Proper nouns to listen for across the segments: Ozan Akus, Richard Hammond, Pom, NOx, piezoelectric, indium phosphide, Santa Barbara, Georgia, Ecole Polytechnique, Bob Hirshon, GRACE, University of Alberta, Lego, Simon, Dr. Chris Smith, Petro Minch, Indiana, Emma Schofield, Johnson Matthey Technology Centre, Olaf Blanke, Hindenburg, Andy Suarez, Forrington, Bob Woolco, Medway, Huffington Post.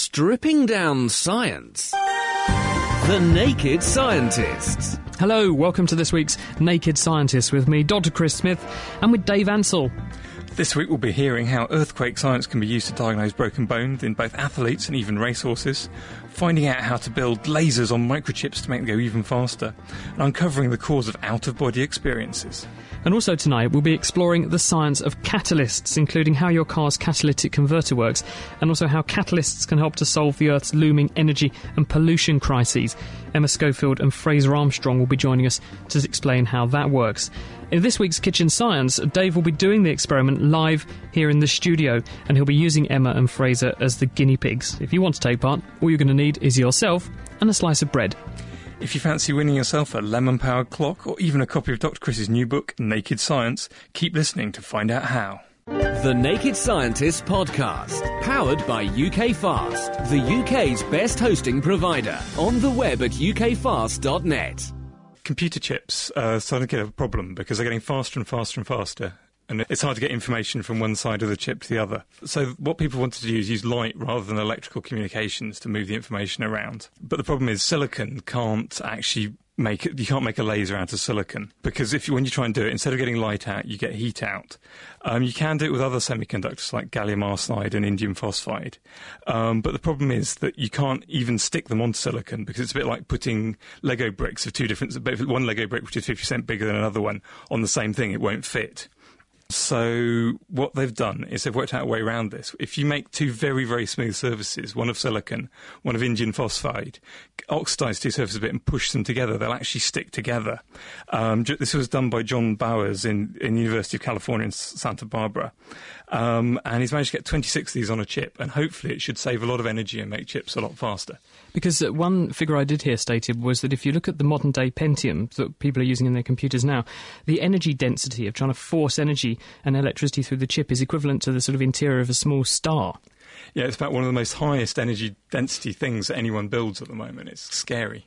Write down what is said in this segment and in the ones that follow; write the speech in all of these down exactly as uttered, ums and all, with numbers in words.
Stripping down science. The Naked Scientists. Hello, welcome to this week's Naked Scientists with me, Doctor Chris Smith, and with Dave Ansell. This week we'll be hearing how earthquake science can be used to diagnose broken bones in both athletes and even racehorses, finding out how to build lasers on microchips to make them go even faster, and uncovering the cause of out-of-body experiences. And also tonight we'll be exploring the science of catalysts, including how your car's catalytic converter works, and also how catalysts can help to solve the Earth's looming energy and pollution crises. Emma Schofield and Fraser Armstrong will be joining us to explain how that works. In this week's Kitchen Science, Dave will be doing the experiment live here in the studio, and he'll be using Emma and Fraser as the guinea pigs. If you want to take part, all you're going to need is yourself and a slice of bread. If you fancy winning yourself a lemon-powered clock or even a copy of Doctor Chris's new book, Naked Science, keep listening to find out how. The Naked Scientists podcast, powered by U K Fast, the U K's best hosting provider, on the web at u k fast dot net. Computer chips are starting to get a problem because they're getting faster and faster and faster, and it's hard to get information from one side of the chip to the other. So what people wanted to do is use light rather than electrical communications to move the information around. But the problem is silicon can't actually make it, you can't make a laser out of silicon, because if you, when you try and do it, instead of getting light out, you get heat out. Um, you can do it with other semiconductors like gallium arsenide and indium phosphide. Um, but the problem is that you can't even stick them onto silicon, because it's a bit like putting Lego bricks of two different, one Lego brick which is fifty percent bigger than another one, on the same thing. It won't fit. So what they've done is they've worked out a way around this. If you make two very, very smooth surfaces, one of silicon, one of indium phosphide, oxidise two surfaces a bit and push them together, they'll actually stick together. Um, this was done by John Bowers in, in the University of California in Santa Barbara. Um, and he's managed to get twenty-six of these on a chip, and hopefully it should save a lot of energy and make chips a lot faster. Because one figure I did hear stated was that if you look at the modern-day Pentium that people are using in their computers now, the energy density of trying to force energy and electricity through the chip is equivalent to the sort of interior of a small star. Yeah, it's about one of the most highest energy density things that anyone builds at the moment. It's scary.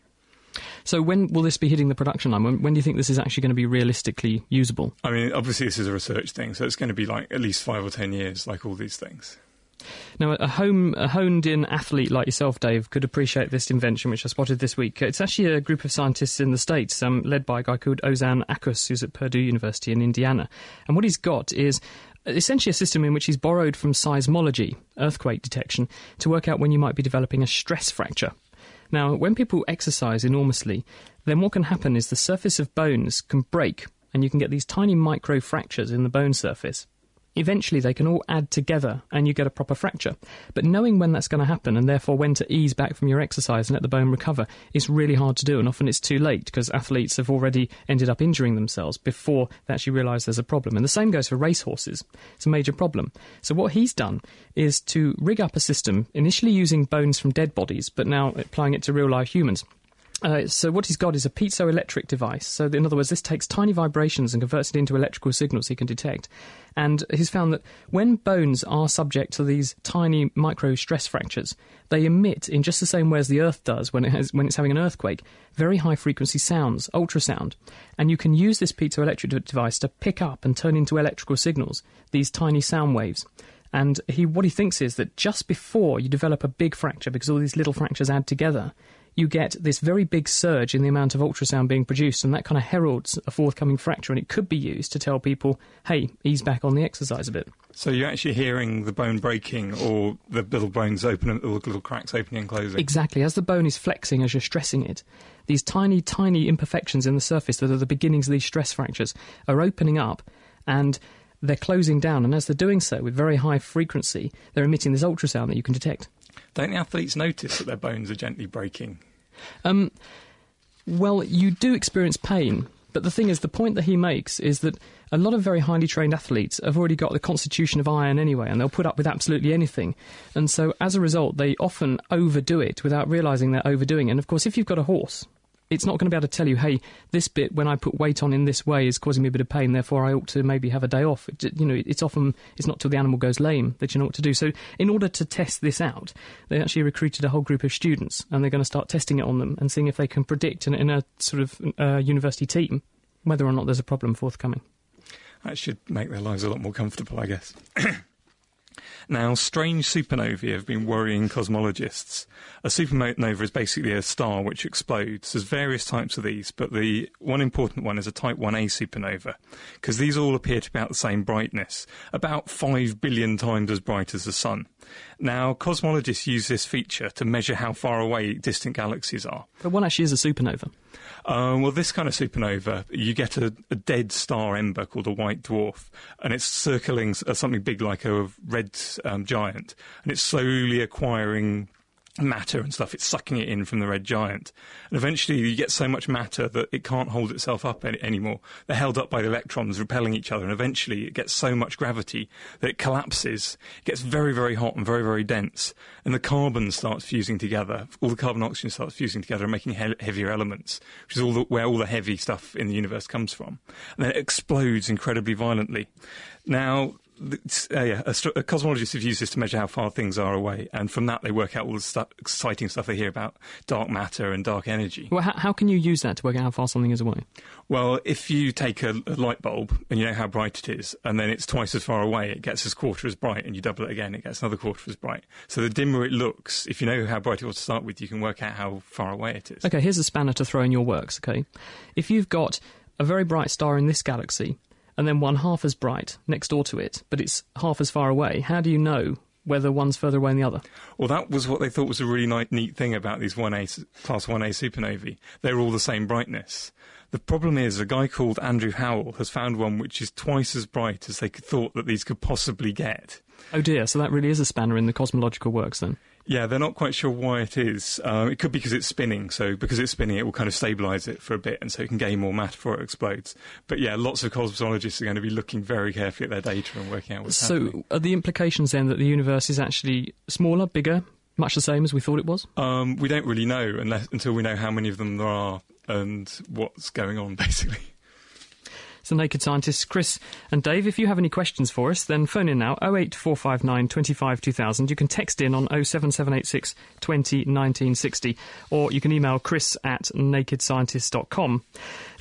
So when will this be hitting the production line? When, when do you think this is actually going to be realistically usable? I mean, obviously this is a research thing, so it's going to be like at least five or ten years, like all these things. Now, a, home, a honed-in athlete like yourself, Dave, could appreciate this invention, which I spotted this week. It's actually a group of scientists in the States, um, led by a guy called Ozan Akus, who's at Purdue University in Indiana. And what he's got is essentially a system in which he's borrowed from seismology, earthquake detection, to work out when you might be developing a stress fracture. Now, when people exercise enormously, then what can happen is the surface of bones can break, and you can get these tiny micro-fractures in the bone surface. Eventually they can all add together and you get a proper fracture. But knowing when that's going to happen, and therefore when to ease back from your exercise and let the bone recover, is really hard to do, and often it's too late because athletes have already ended up injuring themselves before they actually realise there's a problem. And the same goes for racehorses. It's a major problem. So what he's done is to rig up a system, initially using bones from dead bodies, but now applying it to real-life humans. Uh, so what he's got is a piezoelectric device. So in other words, this takes tiny vibrations and converts it into electrical signals he can detect. And he's found that when bones are subject to these tiny micro stress fractures, they emit, in just the same way as the Earth does when it has, when it's having an earthquake, very high frequency sounds, ultrasound. And you can use this piezoelectric device to pick up and turn into electrical signals these tiny sound waves. And he, what he thinks is that just before you develop a big fracture, because all these little fractures add together, you get this very big surge in the amount of ultrasound being produced, and that kind of heralds a forthcoming fracture, and it could be used to tell people, hey, ease back on the exercise a bit. So you're actually hearing the bone breaking, or the little bones open, the little cracks opening and closing. Exactly. As the bone is flexing, as you're stressing it, these tiny, tiny imperfections in the surface that are the beginnings of these stress fractures are opening up, and they're closing down, and as they're doing so with very high frequency, they're emitting this ultrasound that you can detect. Don't the athletes notice that their bones are gently breaking? Um, well, you do experience pain, but the thing is, the point that he makes is that a lot of very highly trained athletes have already got the constitution of iron anyway, and they'll put up with absolutely anything. And so, as a result, they often overdo it without realising they're overdoing it. And, of course, if you've got a horse, it's not going to be able to tell you, hey, this bit, when I put weight on in this way, is causing me a bit of pain, therefore I ought to maybe have a day off. It, you know, it's often, it's not till the animal goes lame that you know what to do. So in order to test this out, they actually recruited a whole group of students, and they're going to start testing it on them and seeing if they can predict in, in a sort of uh, university team whether or not there's a problem forthcoming. That should make their lives a lot more comfortable, I guess. Now, strange supernovae have been worrying cosmologists. A supernova is basically a star which explodes. There's various types of these, but the one important one is a type one A supernova, because these all appear to be about the same brightness, about five billion times as bright as the sun. Now, cosmologists use this feature to measure how far away distant galaxies are. But what actually is a supernova? Uh, well, this kind of supernova, you get a, a dead star ember called a white dwarf, and it's circling something big like a red um, giant, and it's slowly acquiring matter and stuff. It's sucking it in from the red giant, and eventually you get so much matter that it can't hold itself up any anymore. They're held up by the electrons repelling each other, and eventually it gets so much gravity that it collapses. It gets very, very hot and very, very dense, and the carbon starts fusing together. All the carbon oxygen starts fusing together and making he heavier elements, which is all the, where all the heavy stuff in the universe comes from. And then it explodes incredibly violently. Now, Uh, yeah, cosmologists have used this to measure how far things are away, and from that they work out all the stu exciting stuff they hear about dark matter and dark energy. Well, how, how can you use that to work out how far something is away? Well, if you take a, a light bulb and you know how bright it is, and then it's twice as far away, it gets as quarter as bright, and you double it again, it gets another quarter as bright. So the dimmer it looks, if you know how bright it was to start with, you can work out how far away it is. Okay, here's a spanner to throw in your works, okay? If you've got a very bright star in this galaxy, and then one half as bright next door to it, but it's half as far away, how do you know whether one's further away than the other? Well, that was what they thought was a really nice, neat thing about these class one A supernovae. They're all the same brightness. The problem is a guy called Andrew Howell has found one which is twice as bright as they thought that these could possibly get. Oh dear, so that really is a spanner in the cosmological works then? Yeah, they're not quite sure why it is. Uh, it could be because it's spinning, so because it's spinning it will kind of stabilise it for a bit, and so it can gain more matter before it explodes. But yeah, lots of cosmologists are going to be looking very carefully at their data and working out what's so happening. So are the implications then that the universe is actually smaller, bigger, much the same as we thought it was? Um, we don't really know unless, until we know how many of them there are and what's going on, basically. The Naked Scientists, Chris and Dave. If you have any questions for us, then phone in now, oh eight four five nine, twenty-five, two thousand. You can text in on oh seven seven eight six, twenty, nineteen sixty, or you can email chris at nakedscientist dot com.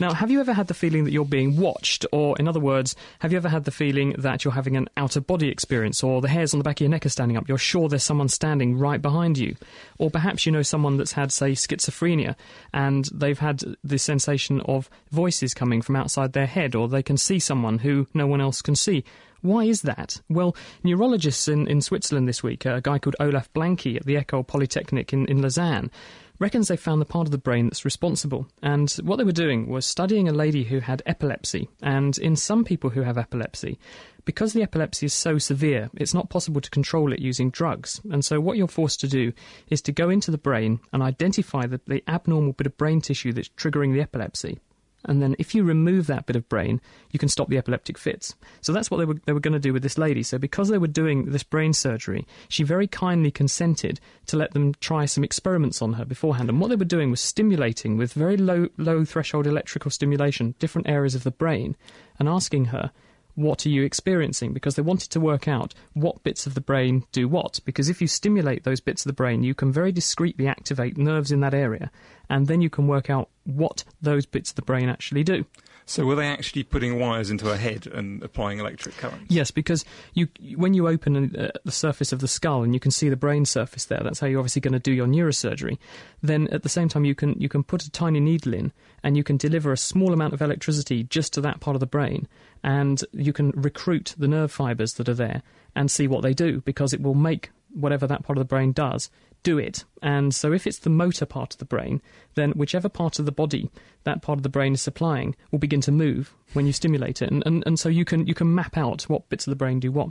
Now, have you ever had the feeling that you're being watched? Or, in other words, have you ever had the feeling that you're having an out-of-body experience, or the hairs on the back of your neck are standing up? You're sure there's someone standing right behind you. Or perhaps you know someone that's had, say, schizophrenia, and they've had the sensation of voices coming from outside their head, or they can see someone who no one else can see. Why is that? Well, neurologists in, in Switzerland this week, a guy called Olaf Blanke at the Ecole Polytechnique in, in Lausanne, reckons they found the part of the brain that's responsible. And what they were doing was studying a lady who had epilepsy. And in some people who have epilepsy, because the epilepsy is so severe, it's not possible to control it using drugs. And so what you're forced to do is to go into the brain and identify the, the abnormal bit of brain tissue that's triggering the epilepsy. And then if you remove that bit of brain, you can stop the epileptic fits. So that's what they were, they were going to do with this lady. So because they were doing this brain surgery, she very kindly consented to let them try some experiments on her beforehand. And what they were doing was stimulating with very low, low threshold electrical stimulation different areas of the brain and asking her, what are you experiencing? Because they wanted to work out what bits of the brain do what. Because if you stimulate those bits of the brain, you can very discreetly activate nerves in that area, and then you can work out what those bits of the brain actually do. So were they actually putting wires into her head and applying electric current? Yes, because you, when you open uh, the surface of the skull and you can see the brain surface there, that's how you're obviously going to do your neurosurgery, then at the same time you can, you can put a tiny needle in and you can deliver a small amount of electricity just to that part of the brain, and you can recruit the nerve fibres that are there and see what they do, because it will make whatever that part of the brain does do it. And so if it's the motor part of the brain, then whichever part of the body that part of the brain is supplying will begin to move when you stimulate it, and, and, and so you can, you can map out what bits of the brain do what.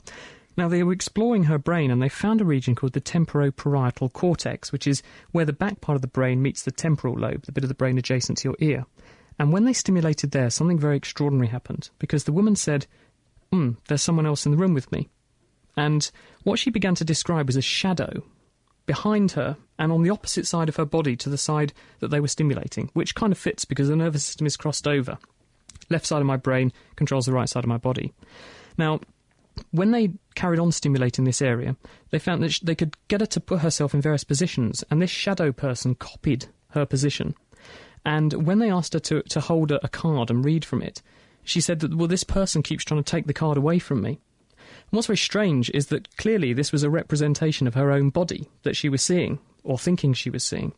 Now, they were exploring her brain and they found a region called the temporoparietal cortex, which is where the back part of the brain meets the temporal lobe, the bit of the brain adjacent to your ear. And when they stimulated there, something very extraordinary happened, because the woman said, hmm, there's someone else in the room with me. And what she began to describe was a shadow behind her and on the opposite side of her body to the side that they were stimulating, which kind of fits because the nervous system is crossed over. Left side of my brain controls the right side of my body. Now, when they carried on stimulating this area, they found that they could get her to put herself in various positions, and this shadow person copied her position. And when they asked her to, to hold a card and read from it, she said that, well, this person keeps trying to take the card away from me. And what's very strange is that clearly this was a representation of her own body that she was seeing, or thinking she was seeing,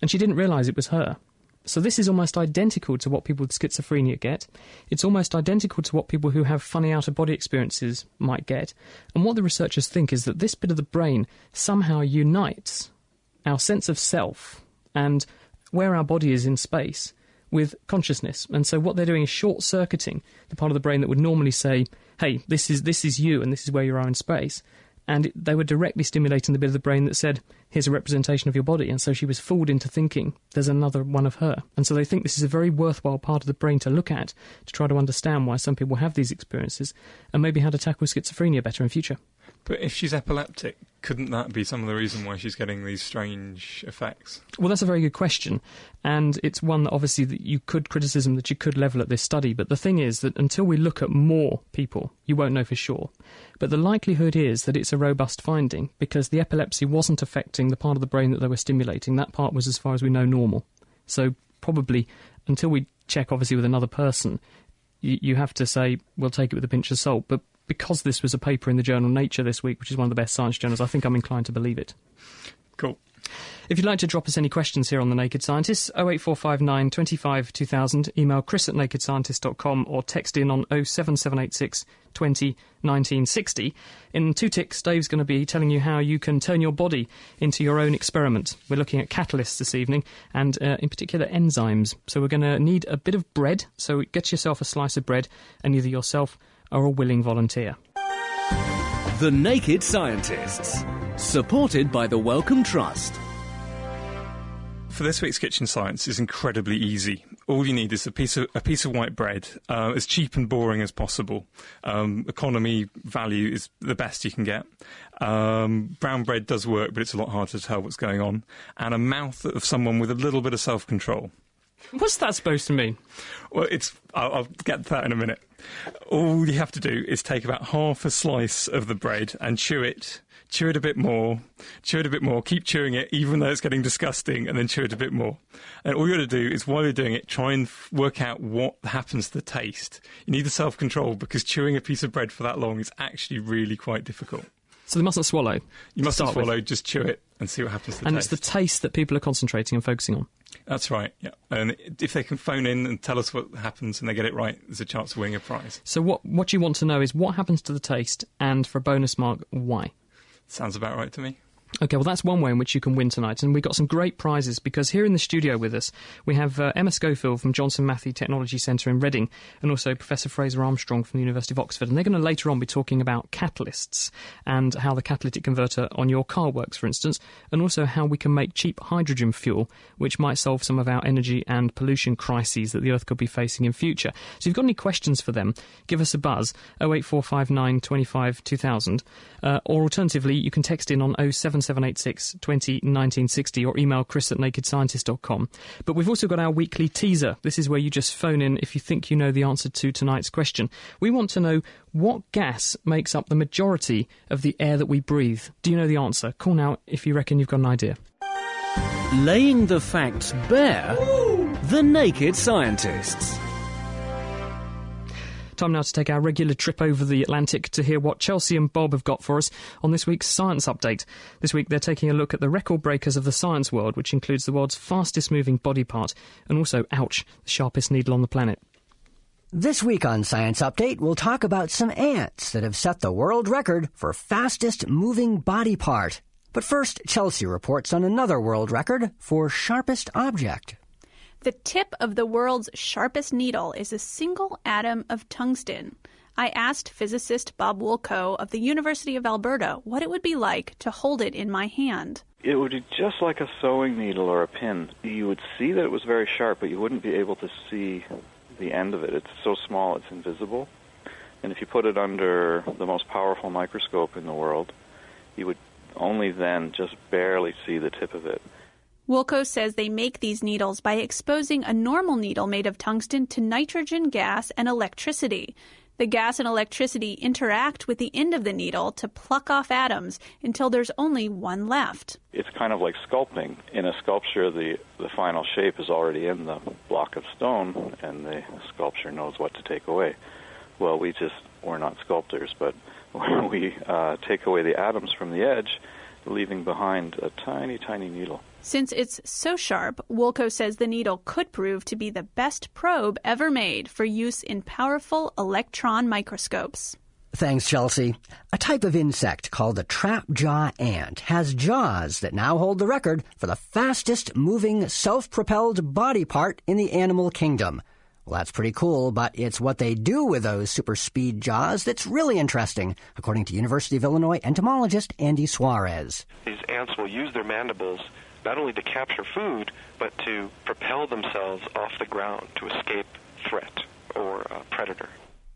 and she didn't realise it was her. So this is almost identical to what people with schizophrenia get. It's almost identical to what people who have funny out-of-body experiences might get. And what the researchers think is that this bit of the brain somehow unites our sense of self and where our body is in space with consciousness. And so what they're doing is short-circuiting the part of the brain that would normally say, hey, this is this is you and this is where you are in space. And they were directly stimulating the bit of the brain that said, here's a representation of your body. And so she was fooled into thinking there's another one of her. And so they think this is a very worthwhile part of the brain to look at, to try to understand why some people have these experiences and maybe how to tackle schizophrenia better in future. But if she's epileptic, couldn't that be some of the reason why she's getting these strange effects? Well, that's a very good question. And it's one that obviously that you could criticism that you could level at this study. But the thing is that until we look at more people, you won't know for sure. But the likelihood is that it's a robust finding because the epilepsy wasn't affecting the part of the brain that they were stimulating. That part was, as far as we know, normal. So probably until we check, obviously, with another person, you, you have to say, we'll take it with a pinch of salt. But because this was a paper in the journal Nature this week, which is one of the best science journals, I think I'm inclined to believe it. Cool. If you'd like to drop us any questions here on The Naked Scientists, oh eight four five nine, twenty-five, two thousand, email chris at naked scientist dot com or text in on oh seven seven eight six, twenty, nineteen sixty. In two ticks, Dave's going to be telling you how you can turn your body into your own experiment. We're looking at catalysts this evening, and uh, in particular enzymes. So we're going to need a bit of bread, so get yourself a slice of bread, and either yourself or a willing volunteer. The Naked Scientists, supported by the Wellcome Trust. For this week's Kitchen Science is incredibly easy. All you need is a piece of, a piece of white bread, uh, as cheap and boring as possible. Um, economy value is the best you can get. Um, brown bread does work, but it's a lot harder to tell what's going on. And a mouth of someone with a little bit of self-control. What's that supposed to mean? Well, it's I'll, I'll get to that in a minute. All you have to do is take about half a slice of the bread and chew it, chew it a bit more, chew it a bit more, keep chewing it even though it's getting disgusting, and then chew it a bit more. And all you got to do is, while you're doing it, try and f- work out what happens to the taste. You need the self-control because chewing a piece of bread for that long is actually really quite difficult. So they mustn't swallow? You mustn't swallow, with. Just chew it and see what happens to the and taste. And it's the taste that people are concentrating and focusing on. That's right, yeah. And if they can phone in and tell us what happens and they get it right, there's a chance of winning a prize. So what what you want to know is what happens to the taste, and for a bonus mark, why? Sounds about right to me. OK, well, that's one way in which you can win tonight, and we've got some great prizes, because here in the studio with us we have uh, Emma Schofield from Johnson Matthey Technology Centre in Reading, and also Professor Fraser Armstrong from the University of Oxford, and they're going to later on be talking about catalysts and how the catalytic converter on your car works, for instance, and also how we can make cheap hydrogen fuel, which might solve some of our energy and pollution crises that the Earth could be facing in future. So if you've got any questions for them, give us a buzz, oh eight four five nine, twenty-five, two thousand, uh, or alternatively you can text in on oh seven seven eight six, twenty, nineteen sixty or email chris at naked scientist dot com. But we've also got our weekly teaser. This is where you just phone in if you think you know the answer to tonight's question. We want to know what gas makes up the majority of the air that we breathe. Do you know the answer? Call now if you reckon you've got an idea. Laying the facts bare, The Naked Scientists. Time now to take our regular trip over the Atlantic to hear what Chelsea and Bob have got for us on this week's Science Update. This week they're taking a look at the record breakers of the science world, which includes the world's fastest moving body part and also, ouch, the sharpest needle on the planet. This week on Science Update, we'll talk about some ants that have set the world record for fastest moving body part. But first, Chelsea reports on another world record for sharpest object. The tip of the world's sharpest needle is a single atom of tungsten. I asked physicist Bob Woolco of the University of Alberta what it would be like to hold it in my hand. It would be just like a sewing needle or a pin. You would see that it was very sharp, but you wouldn't be able to see the end of it. It's so small, it's invisible. And if you put it under the most powerful microscope in the world, you would only then just barely see the tip of it. Woolco says they make these needles by exposing a normal needle made of tungsten to nitrogen gas and electricity. The gas and electricity interact with the end of the needle to pluck off atoms until there's only one left. It's kind of like sculpting. In a sculpture, the, the final shape is already in the block of stone, and the sculpture knows what to take away. Well, we just, we're not sculptors, but where we uh, take away the atoms from the edge, leaving behind a tiny, tiny needle. Since it's so sharp, Woolco says the needle could prove to be the best probe ever made for use in powerful electron microscopes. Thanks, Chelsea. A type of insect called the trapjaw ant has jaws that now hold the record for the fastest moving self-propelled body part in the animal kingdom. Well, that's pretty cool, but it's what they do with those super speed jaws that's really interesting, according to University of Illinois entomologist Andy Suarez. These ants will use their mandibles not only to capture food, but to propel themselves off the ground to escape threat or a predator.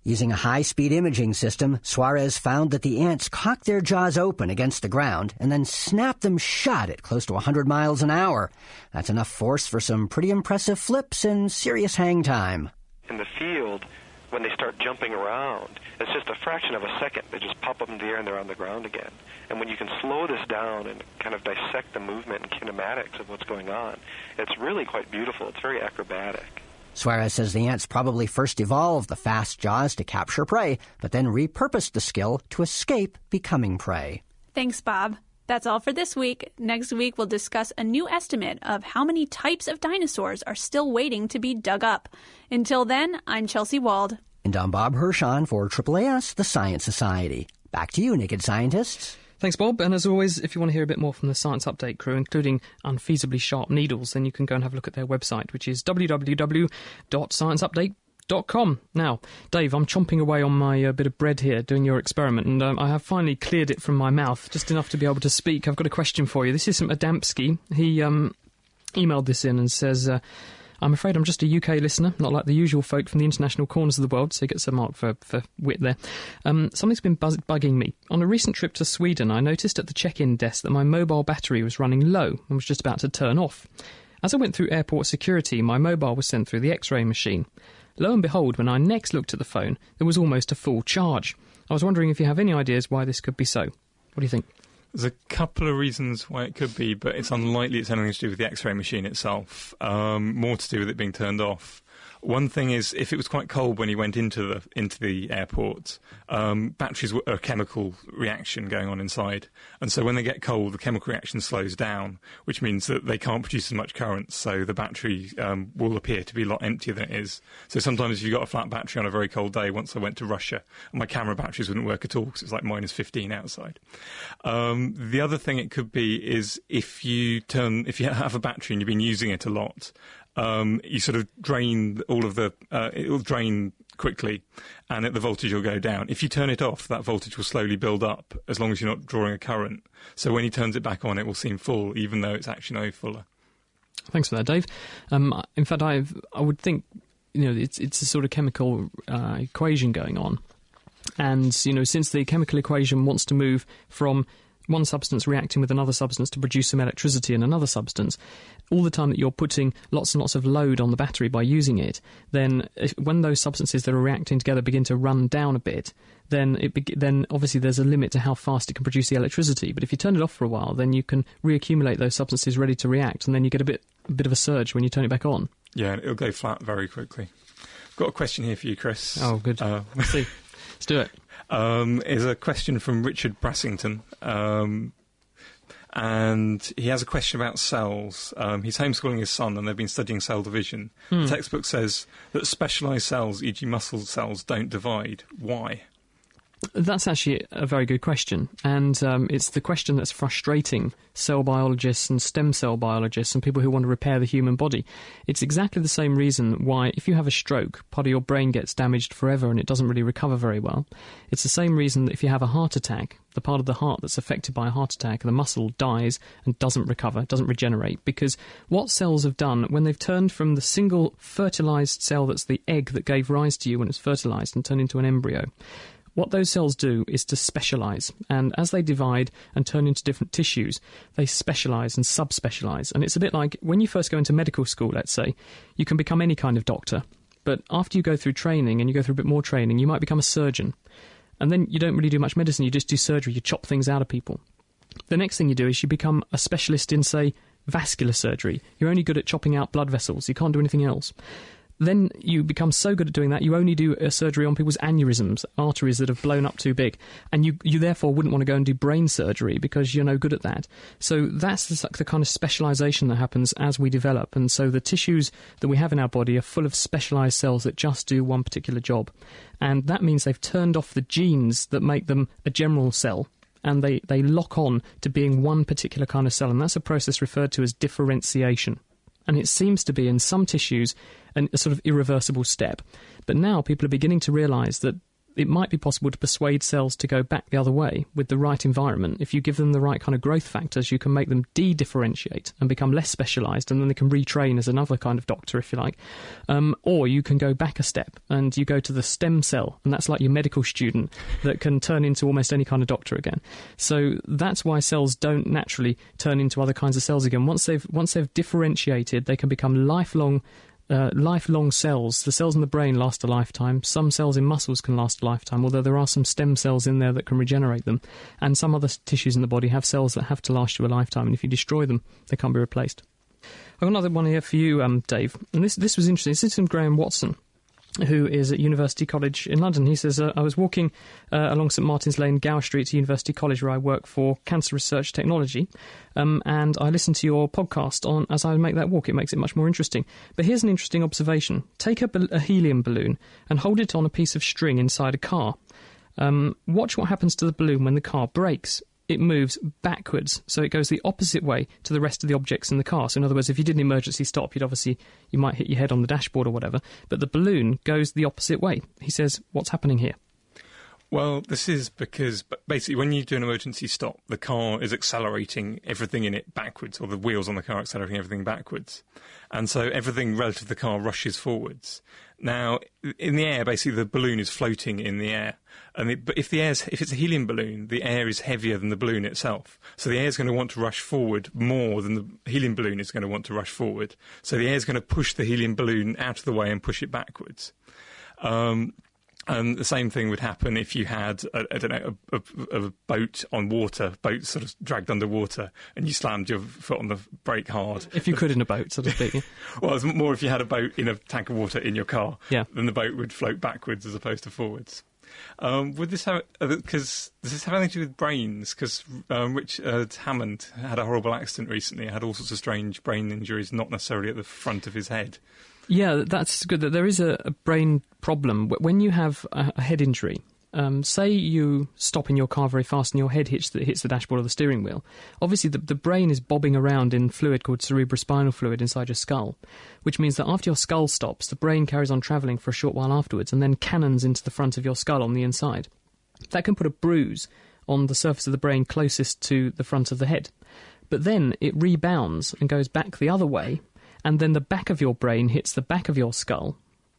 Using a high-speed imaging system, Suarez found that the ants cock their jaws open against the ground and then snap them shut at close to one hundred miles an hour. That's enough force for some pretty impressive flips and serious hang time. In the field, when they start jumping around, it's just a fraction of a second. They just pop up in the air and they're on the ground again. And when you can slow this down and kind of dissect the movement and kinematics of what's going on, it's really quite beautiful. It's very acrobatic. Suarez says the ants probably first evolved the fast jaws to capture prey, but then repurposed the skill to escape becoming prey. Thanks, Bob. That's all for this week. Next week, we'll discuss a new estimate of how many types of dinosaurs are still waiting to be dug up. Until then, I'm Chelsea Wald. And I'm Bob Hirshon for A A A S, The Science Society. Back to you, Naked Scientists. Thanks, Bob. And as always, if you want to hear a bit more from the Science Update crew, including unfeasibly sharp needles, then you can go and have a look at their website, which is w w w dot science update dot com. Now, Dave, I'm chomping away on my uh, bit of bread here, doing your experiment, and um, I have finally cleared it from my mouth, just enough to be able to speak. I've got a question for you. This is from Adamski. He um, emailed this in and says... Uh, I'm afraid I'm just a U K listener, not like the usual folk from the international corners of the world, so he gets a mark for, for wit there. Um, something's been buzz- bugging me. On a recent trip to Sweden, I noticed at the check-in desk that my mobile battery was running low and was just about to turn off. As I went through airport security, my mobile was sent through the X-ray machine. Lo and behold, when I next looked at the phone, there was almost a full charge. I was wondering if you have any ideas why this could be so. What do you think? There's a couple of reasons why it could be, but it's unlikely it's anything to do with the X-ray machine itself, um, more to do with it being turned off. One thing is, if it was quite cold when he went into the into the airport, um, batteries were a chemical reaction going on inside. And so when they get cold, the chemical reaction slows down, which means that they can't produce as much current, so the battery um, will appear to be a lot emptier than it is. So sometimes if you've got a flat battery on a very cold day, once I went to Russia, my camera batteries wouldn't work at all because it's like minus fifteen outside. Um, the other thing it could be is if you turn if you have a battery and you've been using it a lot, Um, you sort of drain all of the, uh, it'll drain quickly and the voltage will go down. If you turn it off, that voltage will slowly build up as long as you're not drawing a current. So when he turns it back on, it will seem full, even though it's actually no fuller. Thanks for that, Dave. Um, in fact, I've, I would think, you know, it's, it's a sort of chemical uh, equation going on. And, you know, since the chemical equation wants to move from one substance reacting with another substance to produce some electricity in another substance, all the time that you're putting lots and lots of load on the battery by using it, then if, when those substances that are reacting together begin to run down a bit, then it be- then obviously there's a limit to how fast it can produce the electricity. But if you turn it off for a while, then you can reaccumulate those substances ready to react, and then you get a bit a bit of a surge when you turn it back on. Yeah, it'll go flat very quickly. Got a question here for you, Chris. Oh, good. Uh, Let's see. Let's do it. Um, is a question from Richard Brassington, um, and he has a question about cells. Um, he's homeschooling his son, and they've been studying cell division. Hmm. The textbook says that specialised cells, for example muscle cells, don't divide. Why? That's actually a very good question, and um, it's the question that's frustrating cell biologists and stem cell biologists and people who want to repair the human body. It's exactly the same reason why, if you have a stroke, part of your brain gets damaged forever and it doesn't really recover very well. It's the same reason that if you have a heart attack, the part of the heart that's affected by a heart attack, the muscle dies and doesn't recover, doesn't regenerate, because what cells have done when they've turned from the single fertilised cell that's the egg that gave rise to you when it's fertilised and turned into an embryo, what those cells do is to specialise, and as they divide and turn into different tissues, they specialise and subspecialise. And it's a bit like when you first go into medical school, let's say, you can become any kind of doctor, but after you go through training and you go through a bit more training, you might become a surgeon. And then you don't really do much medicine, you just do surgery, you chop things out of people. The next thing you do is you become a specialist in, say, vascular surgery. You're only good at chopping out blood vessels, you can't do anything else. then you become so good at doing that, you only do a surgery on people's aneurysms, arteries that have blown up too big. And you, you therefore wouldn't want to go and do brain surgery because you're no good at that. So that's the, the kind of specialisation that happens as we develop. And so the tissues that we have in our body are full of specialised cells that just do one particular job. And that means they've turned off the genes that make them a general cell. And they, they lock on to being one particular kind of cell. And that's a process referred to as differentiation. And it seems to be, in some tissues, an, a sort of irreversible step. But now people are beginning to realise that it might be possible to persuade cells to go back the other way with the right environment. If you give them the right kind of growth factors, you can make them de-differentiate and become less specialised, and then they can retrain as another kind of doctor, if you like. Um, or you can go back a step and you go to the stem cell, and that's like your medical student that can turn into almost any kind of doctor again. So that's why cells don't naturally turn into other kinds of cells again. Once they've, once they've differentiated, they can become lifelong Uh, lifelong cells. The cells in the brain last a lifetime. Some cells in muscles can last a lifetime, although there are some stem cells in there that can regenerate them. And some other tissues in the body have cells that have to last you a lifetime, and if you destroy them, they can't be replaced. I've got another one here for you, um, Dave. And this, this was interesting. This is from Graham Watson, who is at University College in London. He says, uh, I was walking uh, along St Martin's Lane, Gower Street, to University College, where I work for Cancer Research Technology, um, and I listened to your podcast on as I make that walk. It makes it much more interesting. But here's an interesting observation. Take up a, a helium balloon and hold it on a piece of string inside a car. Um, watch what happens to the balloon when the car breaks. It moves backwards, so it goes the opposite way to the rest of the objects in the car. So in other words, if you did an emergency stop, you'd obviously, you might hit your head on the dashboard or whatever, but the balloon goes the opposite way. He says, what's happening here? Well, this is because basically when you do an emergency stop, the car is accelerating everything in it backwards, or the wheels on the car accelerating everything backwards. And so everything relative to the car rushes forwards. Now, in the air, basically the balloon is floating in the air. And it, but if the air's, if it's a helium balloon, the air is heavier than the balloon itself. So the air is going to want to rush forward more than the helium balloon is going to want to rush forward. So the air is going to push the helium balloon out of the way and push it backwards. Um, And the same thing would happen if you had, a, I don't know, a, a, a boat on water, boat sort of dragged underwater, and you slammed your foot on the brake hard. If you could in a boat, so to speak. Yeah. Well, it's more if you had a boat in a tank of water in your car, yeah. Then the boat would float backwards as opposed to forwards. Um, would this have, because does this have anything to do with brains? Because um, Richard Hammond had a horrible accident recently, had all sorts of strange brain injuries, not necessarily at the front of his head. Yeah, that's good. There is a, a brain problem. When you have a, a head injury, um, say you stop in your car very fast and your head hits the, hits the dashboard or the steering wheel, obviously the, the brain is bobbing around in fluid called cerebrospinal fluid inside your skull, which means that after your skull stops, the brain carries on travelling for a short while afterwards and then cannons into the front of your skull on the inside. That can put a bruise on the surface of the brain closest to the front of the head. But then it rebounds and goes back the other way, and then the back of your brain hits the back of your skull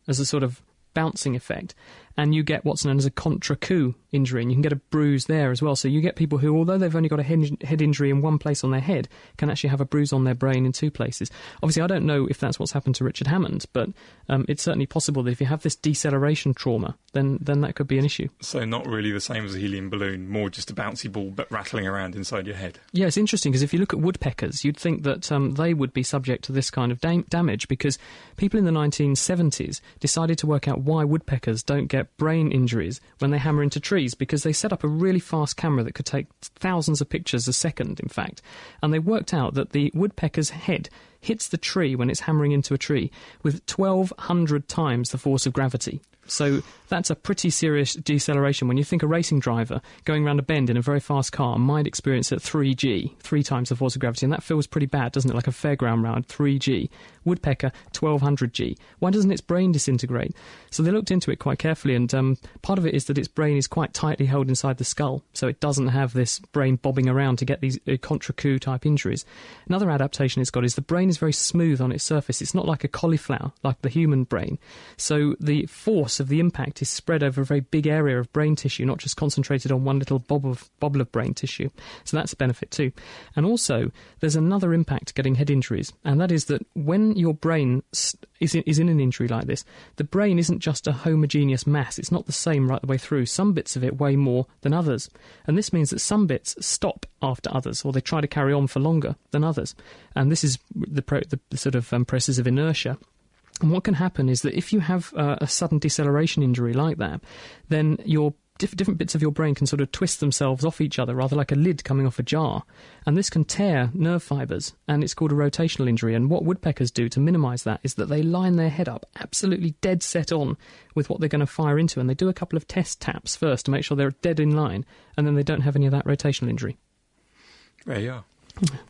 as a sort of bouncing effect, and you get what's known as a contra coup injury, and you can get a bruise there as well. So you get people who, although they've only got a head injury in one place on their head, can actually have a bruise on their brain in two places. Obviously, I don't know if that's what's happened to Richard Hammond, but um, it's certainly possible that if you have this deceleration trauma, then, then that could be an issue. So not really the same as a helium balloon, more just a bouncy ball but rattling around inside your head. Yeah, it's interesting, because if you look at woodpeckers, you'd think that um, they would be subject to this kind of dam- damage, because people in the nineteen seventies decided to work out why woodpeckers don't get brain injuries when they hammer into trees, because they set up a really fast camera that could take thousands of pictures a second, in fact, and they worked out that the woodpecker's head hits the tree when it's hammering into a tree with twelve hundred times the force of gravity. So that's a pretty serious deceleration. When you think a racing driver going around a bend in a very fast car might experience at three G, three times the force of gravity, and that feels pretty bad, doesn't it? Like a fairground round, three G. Woodpecker, twelve hundred G. Why doesn't its brain disintegrate? So they looked into it quite carefully, and um, part of it is that its brain is quite tightly held inside the skull, so it doesn't have this brain bobbing around to get these uh, contra coup type injuries. Another adaptation it's got is the brain is very smooth on its surface. It's not like a cauliflower, like the human brain. So the force of the impact is spread over a very big area of brain tissue, not just concentrated on one little bob of, bobble of brain tissue. So that's a benefit too. And also, there's another impact getting head injuries, and that is that when your brain is in, is in an injury like this, the brain isn't just a homogeneous mass. It's not the same right the way through. Some bits of it weigh more than others. And this means that some bits stop after others, or they try to carry on for longer than others. And this is the, pro, the, the sort of um, process of inertia. And what can happen is that if you have uh, a sudden deceleration injury like that, then your diff different bits of your brain can sort of twist themselves off each other, rather like a lid coming off a jar. And this can tear nerve fibres, and it's called a rotational injury. And what woodpeckers do to minimise that is that they line their head up absolutely dead set on with what they're going to fire into. And they do a couple of test taps first to make sure they're dead in line, and then they don't have any of that rotational injury. There you are.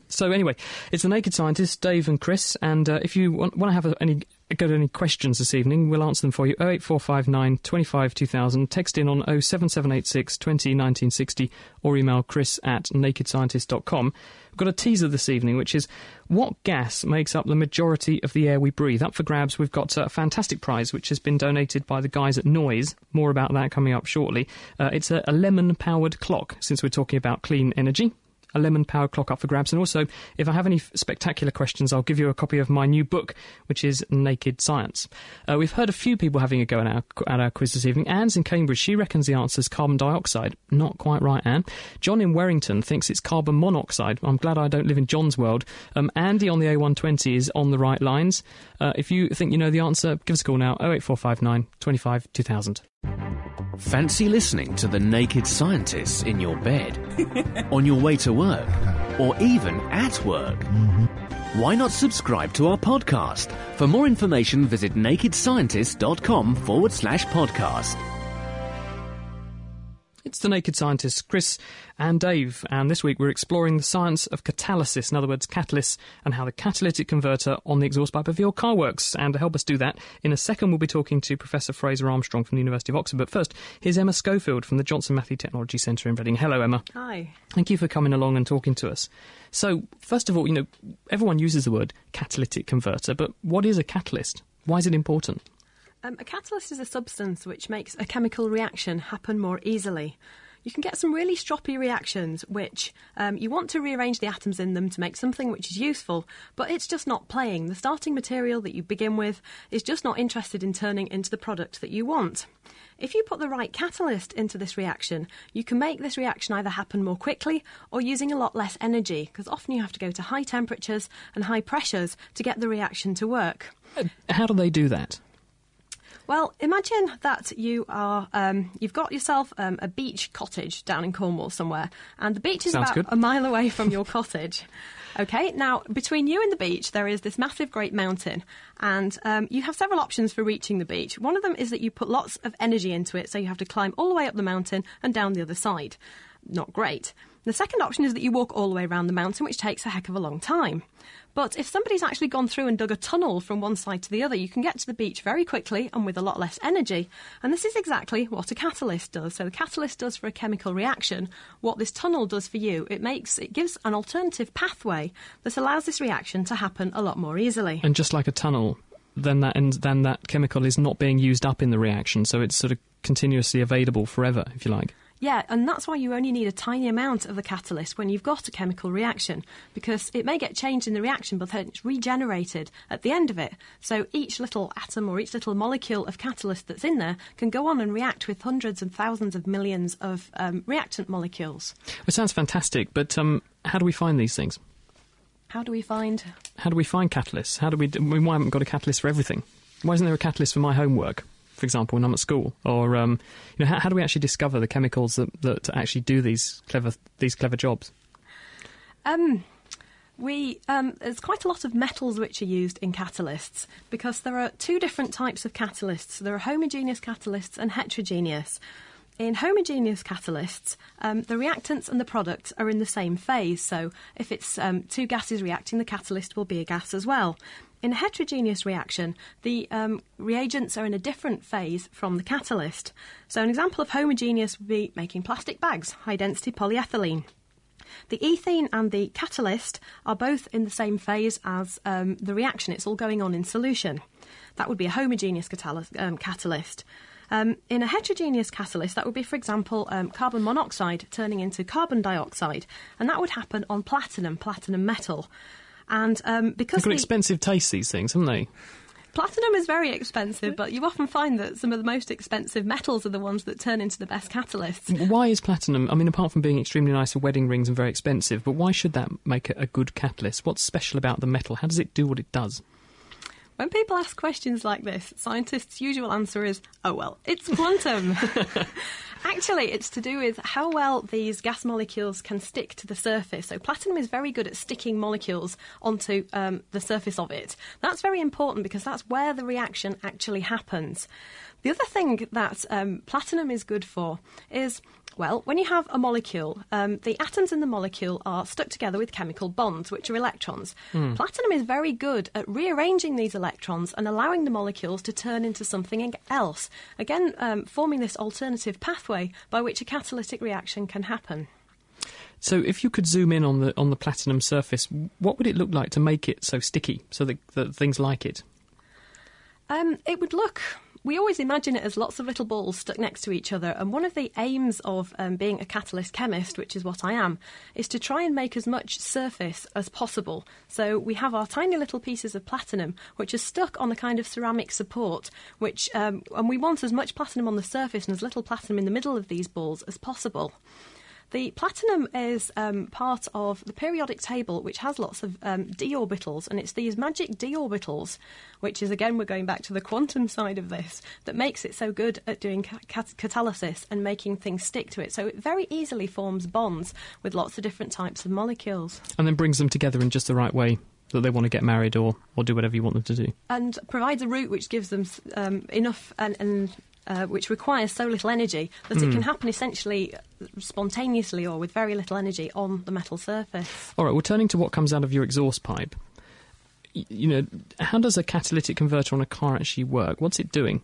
So anyway, it's The Naked Scientists, Dave and Chris, and uh, if you want, want to have a, any got any questions this evening, we'll answer them for you. oh eight four five nine, twenty-five, two thousand, text in on oh seven seven eight six, twenty, nineteen sixty, or email chris at naked scientist dot com. We've got a teaser this evening, which is what gas makes up the majority of the air we breathe? Up for grabs, we've got a fantastic prize, which has been donated by the guys at Noise. More about that coming up shortly. Uh, it's a, a lemon-powered clock, since we're talking about clean energy. A lemon-powered clock up for grabs. And also, if I have any spectacular questions, I'll give you a copy of my new book, which is Naked Science. Uh, we've heard a few people having a go at our, at our quiz this evening. Anne's in Cambridge. She reckons the answer's carbon dioxide. Not quite right, Anne. John in Warrington thinks it's carbon monoxide. I'm glad I don't live in John's world. Um, Andy on the A one twenty is on the right lines. Uh, if you think you know the answer, give us a call now, oh eight four five nine, twenty-five, two thousand. Fancy listening to The Naked Scientists in your bed, on your way to work, or even at work? Mm-hmm. Why not subscribe to our podcast? For more information, visit nakedscientist.com forward slash podcast. It's The Naked Scientists, Chris and Dave, and this week we're exploring the science of catalysis, in other words, catalysts, and how the catalytic converter on the exhaust pipe of your car works. And to help us do that, in a second we'll be talking to Professor Fraser Armstrong from the University of Oxford. But first, here's Emma Schofield from the Johnson Matthey Technology Centre in Reading. Hello, Emma. Hi. Thank you for coming along and talking to us. So, first of all, you know, everyone uses the word catalytic converter, but what is a catalyst? Why is it important? Um, a catalyst is a substance which makes a chemical reaction happen more easily. You can get some really stroppy reactions which um, you want to rearrange the atoms in them to make something which is useful, but it's just not playing. The starting material that you begin with is just not interested in turning into the product that you want. If you put the right catalyst into this reaction, you can make this reaction either happen more quickly or using a lot less energy, because often you have to go to high temperatures and high pressures to get the reaction to work. How do they do that? Well, imagine that you are, um, you've got yourself um, a beach cottage down in Cornwall somewhere, and the beach is Sounds about good. a mile away from your cottage. Okay, now, between you and the beach, there is this massive great mountain, and um, you have several options for reaching the beach. One of them is that you put lots of energy into it, so you have to climb all the way up the mountain and down the other side. Not great. The second option is that you walk all the way around the mountain, which takes a heck of a long time. But if somebody's actually gone through and dug a tunnel from one side to the other, you can get to the beach very quickly and with a lot less energy. And this is exactly what a catalyst does. So the catalyst does for a chemical reaction what this tunnel does for you. It makes, it gives an alternative pathway that allows this reaction to happen a lot more easily. And just like a tunnel, then that, and then that chemical is not being used up in the reaction, so it's sort of continuously available forever, if you like. Yeah, and that's why you only need a tiny amount of the catalyst when you've got a chemical reaction, because it may get changed in the reaction, but then it's regenerated at the end of it. So each little atom or each little molecule of catalyst that's in there can go on and react with hundreds and thousands of millions of um, reactant molecules. It sounds fantastic, but um, how do we find these things? How do we find? How do we find catalysts? How do we? we why haven't we got a catalyst for everything? Why isn't there a catalyst for my homework, for example, when I'm at school? Or um, you know, how, how do we actually discover the chemicals that, that actually do these clever these clever jobs? Um, we um, there's quite a lot of metals which are used in catalysts, because there are two different types of catalysts. There are homogeneous catalysts and heterogeneous. In homogeneous catalysts, um, the reactants and the products are in the same phase, so if it's um, two gases reacting, the catalyst will be a gas as well. In a heterogeneous reaction, the um, reagents are in a different phase from the catalyst. So an example of homogeneous would be making plastic bags, high-density polyethylene. The ethene and the catalyst are both in the same phase as um, the reaction. It's all going on in solution. That would be a homogeneous catalyst. Um, catalyst. Um, in a heterogeneous catalyst, that would be, for example, um, carbon monoxide turning into carbon dioxide, and that would happen on platinum, platinum metal. And um, because they've got expensive tastes, these things, haven't they? Platinum is very expensive, but you often find that some of the most expensive metals are the ones that turn into the best catalysts. Why is platinum, I mean, apart from being extremely nice for wedding rings and very expensive, but why should that make a good catalyst? What's special about the metal? How does it do what it does? When people ask questions like this, scientists' usual answer is, oh, well, it's quantum. Actually, it's to do with how well these gas molecules can stick to the surface. So platinum is very good at sticking molecules onto um, the surface of it. That's very important because that's where the reaction actually happens. The other thing that um, platinum is good for is, well, when you have a molecule, um, the atoms in the molecule are stuck together with chemical bonds, which are electrons. Mm. Platinum is very good at rearranging these electrons and allowing the molecules to turn into something else, again, um, forming this alternative pathway by which a catalytic reaction can happen. So if you could zoom in on the, on the platinum surface, what would it look like to make it so sticky, so that, that things like it? Um, it would look... We always imagine it as lots of little balls stuck next to each other, and one of the aims of um, being a catalyst chemist, which is what I am, is to try and make as much surface as possible. So we have our tiny little pieces of platinum, which are stuck on a kind of ceramic support, which um, and we want as much platinum on the surface and as little platinum in the middle of these balls as possible. The platinum is um, part of the periodic table, which has lots of um, d orbitals, and it's these magic d orbitals, which is, again, we're going back to the quantum side of this, that makes it so good at doing cat- catalysis and making things stick to it. So it very easily forms bonds with lots of different types of molecules. And then brings them together in just the right way that they want to get married or, or do whatever you want them to do. And provides a route which gives them um, enough and... and Uh, which requires so little energy that mm. it can happen essentially spontaneously or with very little energy on the metal surface. All right, well, turning to what comes out of your exhaust pipe, y- you know, how does a catalytic converter on a car actually work? What's it doing?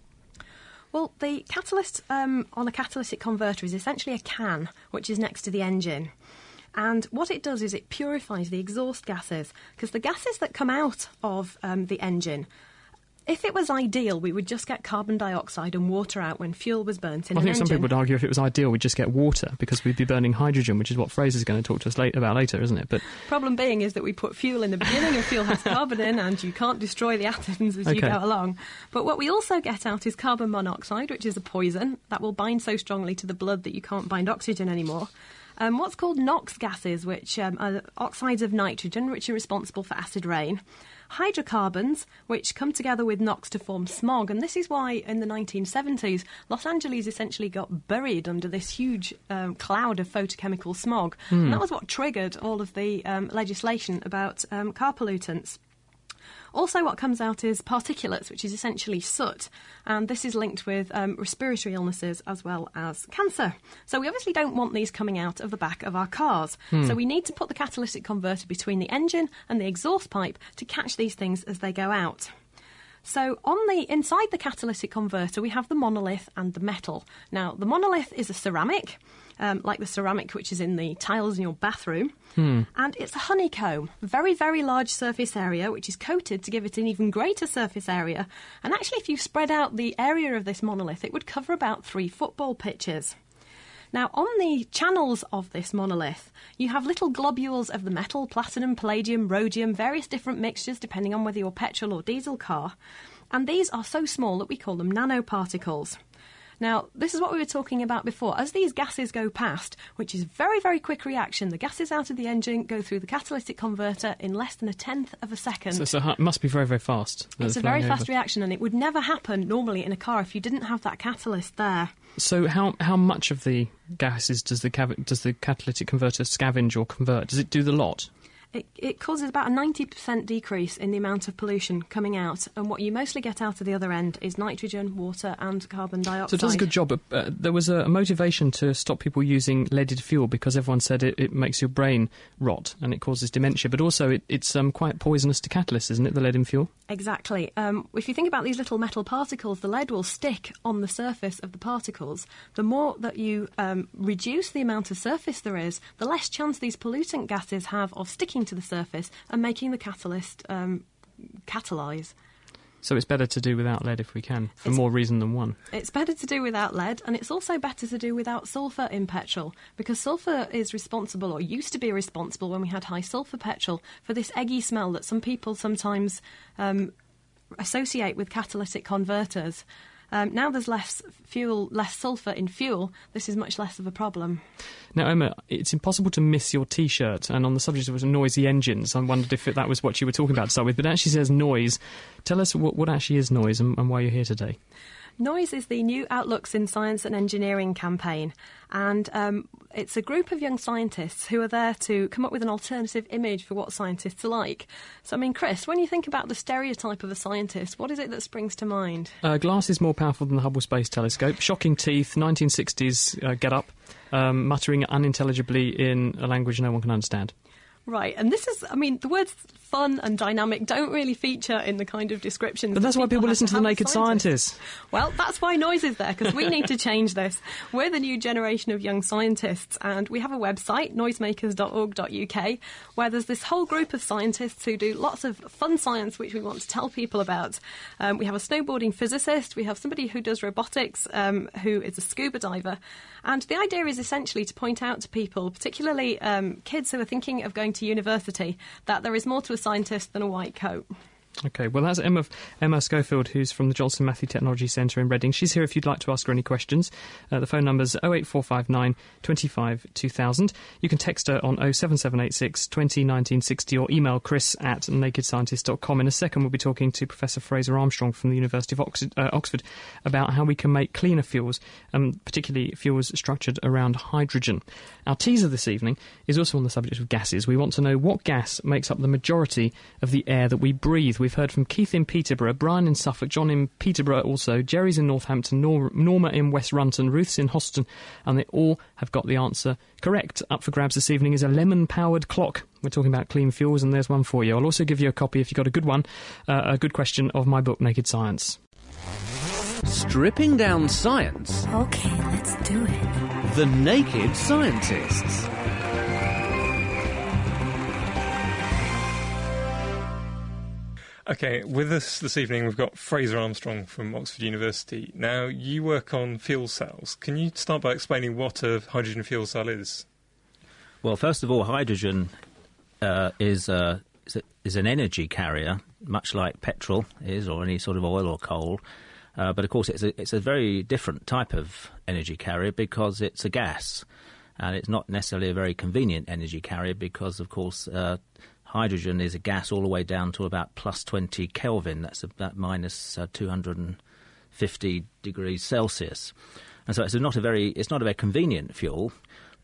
Well, the catalyst um, on a catalytic converter is essentially a can, which is next to the engine. And what it does is it purifies the exhaust gases, because the gases that come out of um, the engine... If it was ideal, we would just get carbon dioxide and water out when fuel was burnt in an engine. I think some people would argue if it was ideal, we'd just get water, because we'd be burning hydrogen, which is what Fraser's going to talk to us late, about later, isn't it? But problem being is that we put fuel in the beginning, and fuel has carbon in, and you can't destroy the atoms as okay. you go along. But what we also get out is carbon monoxide, which is a poison that will bind so strongly to the blood that you can't bind oxygen anymore. Um, what's called NOx gases, which um, are oxides of nitrogen, which are responsible for acid rain. Hydrocarbons, which come together with NOx to form smog, and this is why in the nineteen seventies Los Angeles essentially got buried under this huge um, cloud of photochemical smog. Mm. And that was what triggered all of the um, legislation about um, car pollutants. Also, what comes out is particulates, which is essentially soot, and this is linked with um, respiratory illnesses as well as cancer. So we obviously don't want these coming out of the back of our cars. Hmm. So we need to put the catalytic converter between the engine and the exhaust pipe to catch these things as they go out. So on the inside the catalytic converter, we have the monolith and the metal. Now, the monolith is a ceramic, um, like the ceramic which is in the tiles in your bathroom. Hmm. And it's a honeycomb, very, very large surface area, which is coated to give it an even greater surface area. And actually, if you spread out the area of this monolith, it would cover about three football pitches. Now, on the channels of this monolith, you have little globules of the metal, platinum, palladium, rhodium, various different mixtures, depending on whether you're petrol or diesel car. And these are so small that we call them nanoparticles. Now, this is what we were talking about before. As these gases go past, which is very, very quick reaction, the gases out of the engine go through the catalytic converter in less than a tenth of a second. So, so it must be very, very fast. It's a very fast reaction, and it would never happen normally in a car if you didn't have that catalyst there. So how how much of the gases does the does the catalytic converter scavenge or convert? Does it do the lot? It, it causes about a ninety percent decrease in the amount of pollution coming out, and what you mostly get out of the other end is nitrogen, water and carbon dioxide. So it does a good job. Uh, there was a motivation to stop people using leaded fuel because everyone said it, it makes your brain rot and it causes dementia, but also it, it's um, quite poisonous to catalysts, isn't it, the lead in fuel? Exactly. Um, if you think about these little metal particles, the lead will stick on the surface of the particles. The more that you um, reduce the amount of surface there is, the less chance these pollutant gases have of sticking to the surface and making the catalyst um, catalyse. So it's better to do without lead if we can, for it's, more reason than one. It's better to do without lead, and it's also better to do without sulphur in petrol, because sulphur is responsible, or used to be responsible when we had high sulphur petrol, for this eggy smell that some people sometimes um, associate with catalytic converters. Um, now there's less fuel, less sulphur in fuel, this is much less of a problem. Now, Emma, it's impossible to miss your T-shirt, and on the subject of noisy engines, I wondered if that was what you were talking about to start with, but it actually says noise. Tell us what, what actually is noise and, and why you're here today. Noise is the New Outlooks in Science and Engineering campaign, and um, it's a group of young scientists who are there to come up with an alternative image for what scientists are like. So, I mean, Chris, when you think about the stereotype of a scientist, what is it that springs to mind? Uh, glasses more powerful than the Hubble Space Telescope, shocking teeth, nineteen sixties uh, get up, um, muttering unintelligibly in a language no one can understand. Right, and this is, I mean, the words fun and dynamic don't really feature in the kind of descriptions. But that's that why people, people listen to, to The Naked Scientists. Well, that's why noise is there, because we need to change this. We're the new generation of young scientists, and we have a website, noisemakers dot org dot U K, where there's this whole group of scientists who do lots of fun science, which we want to tell people about. Um, we have a snowboarding physicist, we have somebody who does robotics, um, who is a scuba diver. And the idea is essentially to point out to people, particularly um, kids who are thinking of going to university, that there is more to a scientist than a white coat. OK, well, that's Emma, Emma Schofield, who's from the Johnson Matthey Technology Centre in Reading. She's here if you'd like to ask her any questions. Uh, the phone number's oh eight four five nine, twenty-five, two thousand. You can text her on oh seven seven eight six, twenty, nineteen sixty or email chris at nakedscientist dot com. In a second, we'll be talking to Professor Fraser Armstrong from the University of Oxford, uh, Oxford about how we can make cleaner fuels, um, particularly fuels structured around hydrogen. Our teaser this evening is also on the subject of gases. We want to know what gas makes up the majority of the air that we breathe. We've heard from Keith in Peterborough, Brian in Suffolk, John in Peterborough also, Jerry's in Northampton, Nor- Norma in West Runton, Ruth's in Hoston, and they all have got the answer correct. Up for grabs this evening is a lemon-powered clock. We're talking about clean fuels, and there's one for you. I'll also give you a copy, if you've got a good one, uh, a good question of my book, Naked Science. Stripping down science. OK, let's do it. The Naked Scientists. OK, with us this evening we've got Fraser Armstrong from Oxford University. Now, you work on fuel cells. Can you start by explaining what a hydrogen fuel cell is? Well, first of all, hydrogen uh, is, uh, is, a, is an energy carrier, much like petrol is, or any sort of oil or coal. Uh, but, of course, it's a, it's a very different type of energy carrier because it's a gas. And it's not necessarily a very convenient energy carrier because, of course... Uh, hydrogen is a gas all the way down to about plus twenty Kelvin. That's about minus uh, two hundred fifty degrees Celsius. And so it's not a very, it's not a very convenient fuel.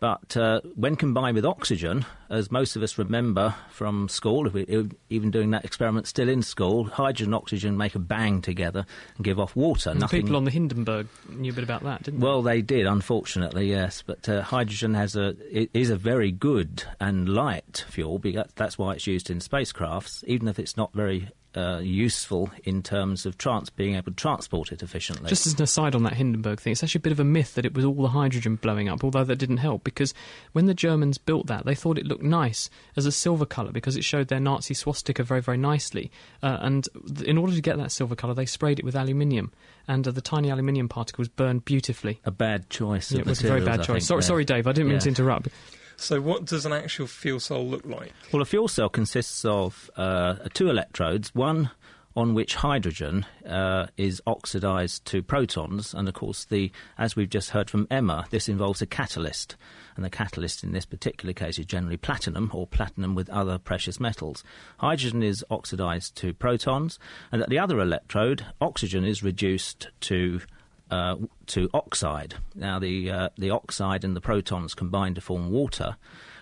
But uh, when combined with oxygen, as most of us remember from school, if we, even doing that experiment still in school, hydrogen and oxygen make a bang together and give off water. And nothing... people on the Hindenburg knew a bit about that, didn't they? Well, they did, unfortunately, yes. But uh, hydrogen has a, it is a very good and light fuel. That's why it's used in spacecrafts, even if it's not very... Uh, useful in terms of trans- being able to transport it efficiently. Just as an aside on that Hindenburg thing, it's actually a bit of a myth that it was all the hydrogen blowing up, although that didn't help, because when the Germans built that, they thought it looked nice as a silver colour because it showed their Nazi swastika very, very nicely. Uh, and th- in order to get that silver colour, they sprayed it with aluminium, and uh, the tiny aluminium particles burned beautifully. A bad choice. Yeah, it was a very bad I choice. Sorry, sorry, Dave, I didn't yeah. mean to interrupt. So what does an actual fuel cell look like? Well, a fuel cell consists of uh, two electrodes, one on which hydrogen uh, is oxidised to protons. And, of course, the as we've just heard from Emma, this involves a catalyst. And the catalyst in this particular case is generally platinum or platinum with other precious metals. Hydrogen is oxidised to protons. And at the other electrode, oxygen is reduced to Uh, to oxide. Now, the uh, the oxide and the protons combine to form water,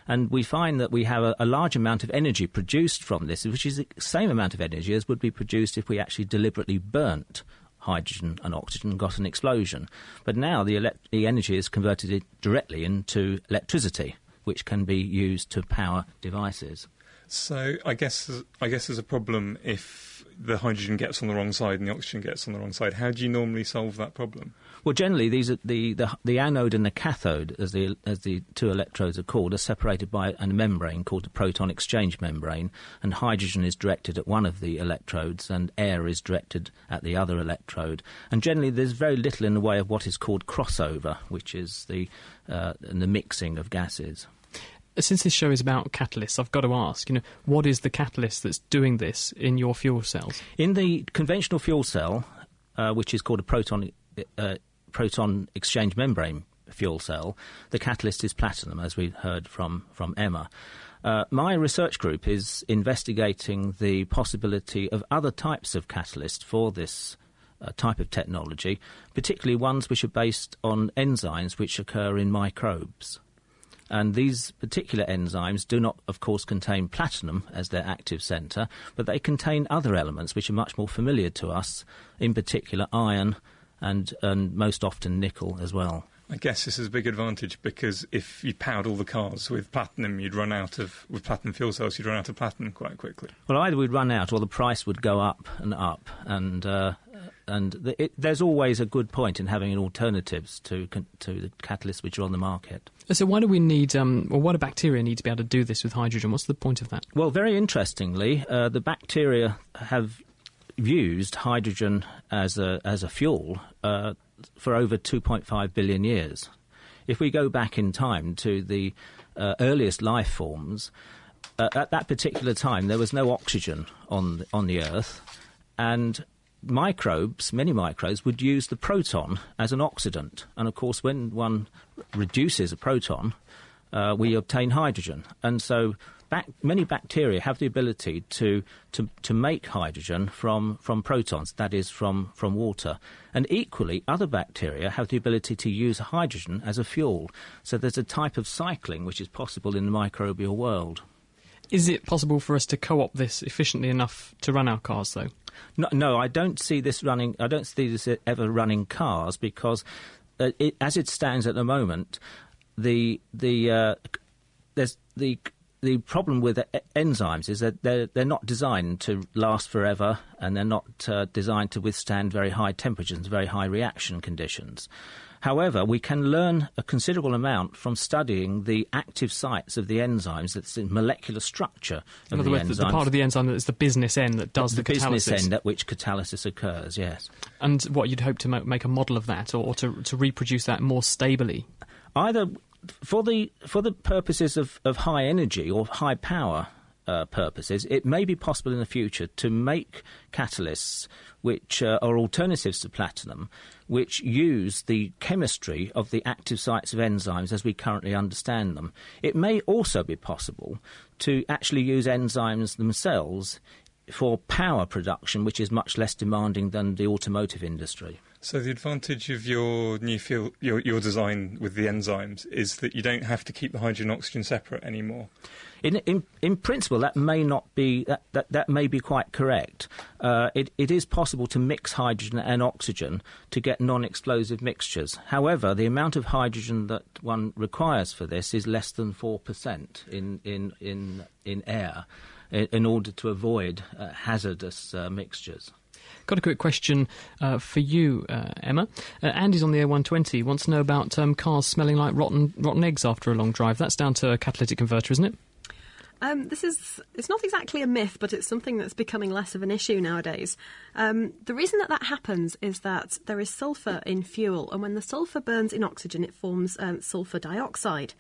and we find that we have a, a large amount of energy produced from this, which is the same amount of energy as would be produced if we actually deliberately burnt hydrogen and oxygen and got an explosion. But now the, ele- the energy is converted directly into electricity, which can be used to power devices. So I guess I guess there's a problem if the hydrogen gets on the wrong side and the oxygen gets on the wrong side. How do you normally solve that problem? Well, generally, these are the, the, the anode and the cathode, as the, as the two electrodes are called, are separated by a membrane called the proton exchange membrane, and hydrogen is directed at one of the electrodes and air is directed at the other electrode. And generally, there's very little in the way of what is called crossover, which is the, uh, the mixing of gases. Since this show is about catalysts, I've got to ask, you know, what is the catalyst that's doing this in your fuel cells? In the conventional fuel cell, uh, which is called a proton uh, proton exchange membrane fuel cell. The catalyst is platinum, as we heard from, from Emma. Uh, my research group is investigating the possibility of other types of catalysts for this uh, type of technology, particularly ones which are based on enzymes which occur in microbes. And these particular enzymes do not, of course, contain platinum as their active centre, but they contain other elements which are much more familiar to us, in particular iron and, and most often nickel as well. I guess this is a big advantage, because if you powered all the cars with platinum, you'd run out of, with platinum fuel cells, you'd run out of platinum quite quickly. Well, either we'd run out or the price would go up and up. And uh, and the, it, there's always a good point in having alternatives to to the catalysts which are on the market. So why do we need, um, or why do bacteria need to be able to do this with hydrogen? What's the point of that? Well, very interestingly, uh, the bacteria have used hydrogen as a, as a fuel uh, for over two point five billion years. If we go back in time to the uh, earliest life forms, uh, at that particular time there was no oxygen on the, on the Earth, and microbes, many microbes, would use the proton as an oxidant. And, of course, when one reduces a proton, uh, we obtain hydrogen. And so bac- many bacteria have the ability to, to, to make hydrogen from, from protons, that is, from, from water. And equally, other bacteria have the ability to use hydrogen as a fuel. So there's a type of cycling which is possible in the microbial world. Is it possible for us to co-opt this efficiently enough to run our cars, though? No, no, I don't see this running. I don't see this ever running cars, because, uh, it, as it stands at the moment, the the uh, there's the the problem with the enzymes is that they're they're not designed to last forever, and they're not uh, designed to withstand very high temperatures and very high reaction conditions. However, we can learn a considerable amount from studying the active sites of the enzymes, that's the molecular structure of the enzymes. In other words, the part of the enzyme that is the business end that does the, the catalysis. The business end at which catalysis occurs, yes. And what, you'd hope to mo- make a model of that, or, or to, to reproduce that more stably? Either for the, for the purposes of, of high energy or high power uh, purposes, it may be possible in the future to make catalysts which uh, are alternatives to platinum, which use the chemistry of the active sites of enzymes as we currently understand them. It may also be possible to actually use enzymes themselves for power production, which is much less demanding than the automotive industry. So the advantage of your new field, your, your design with the enzymes, is that you don't have to keep the hydrogen and oxygen separate anymore. In in, in principle, that may not be that, that, that may be quite correct. Uh, it it is possible to mix hydrogen and oxygen to get non-explosive mixtures. However, the amount of hydrogen that one requires for this is less than four percent in in in in air, in, in order to avoid uh, hazardous uh, mixtures. Got a quick question uh, for you, uh, Emma. Uh, Andy's on the A one twenty, wants to know about um, cars smelling like rotten rotten eggs after a long drive. That's down to a catalytic converter, isn't it? Um, this is, it's not exactly a myth, but it's something that's becoming less of an issue nowadays. Um, the reason that that happens is that there is sulphur in fuel, and when the sulphur burns in oxygen, it forms um, sulphur dioxide.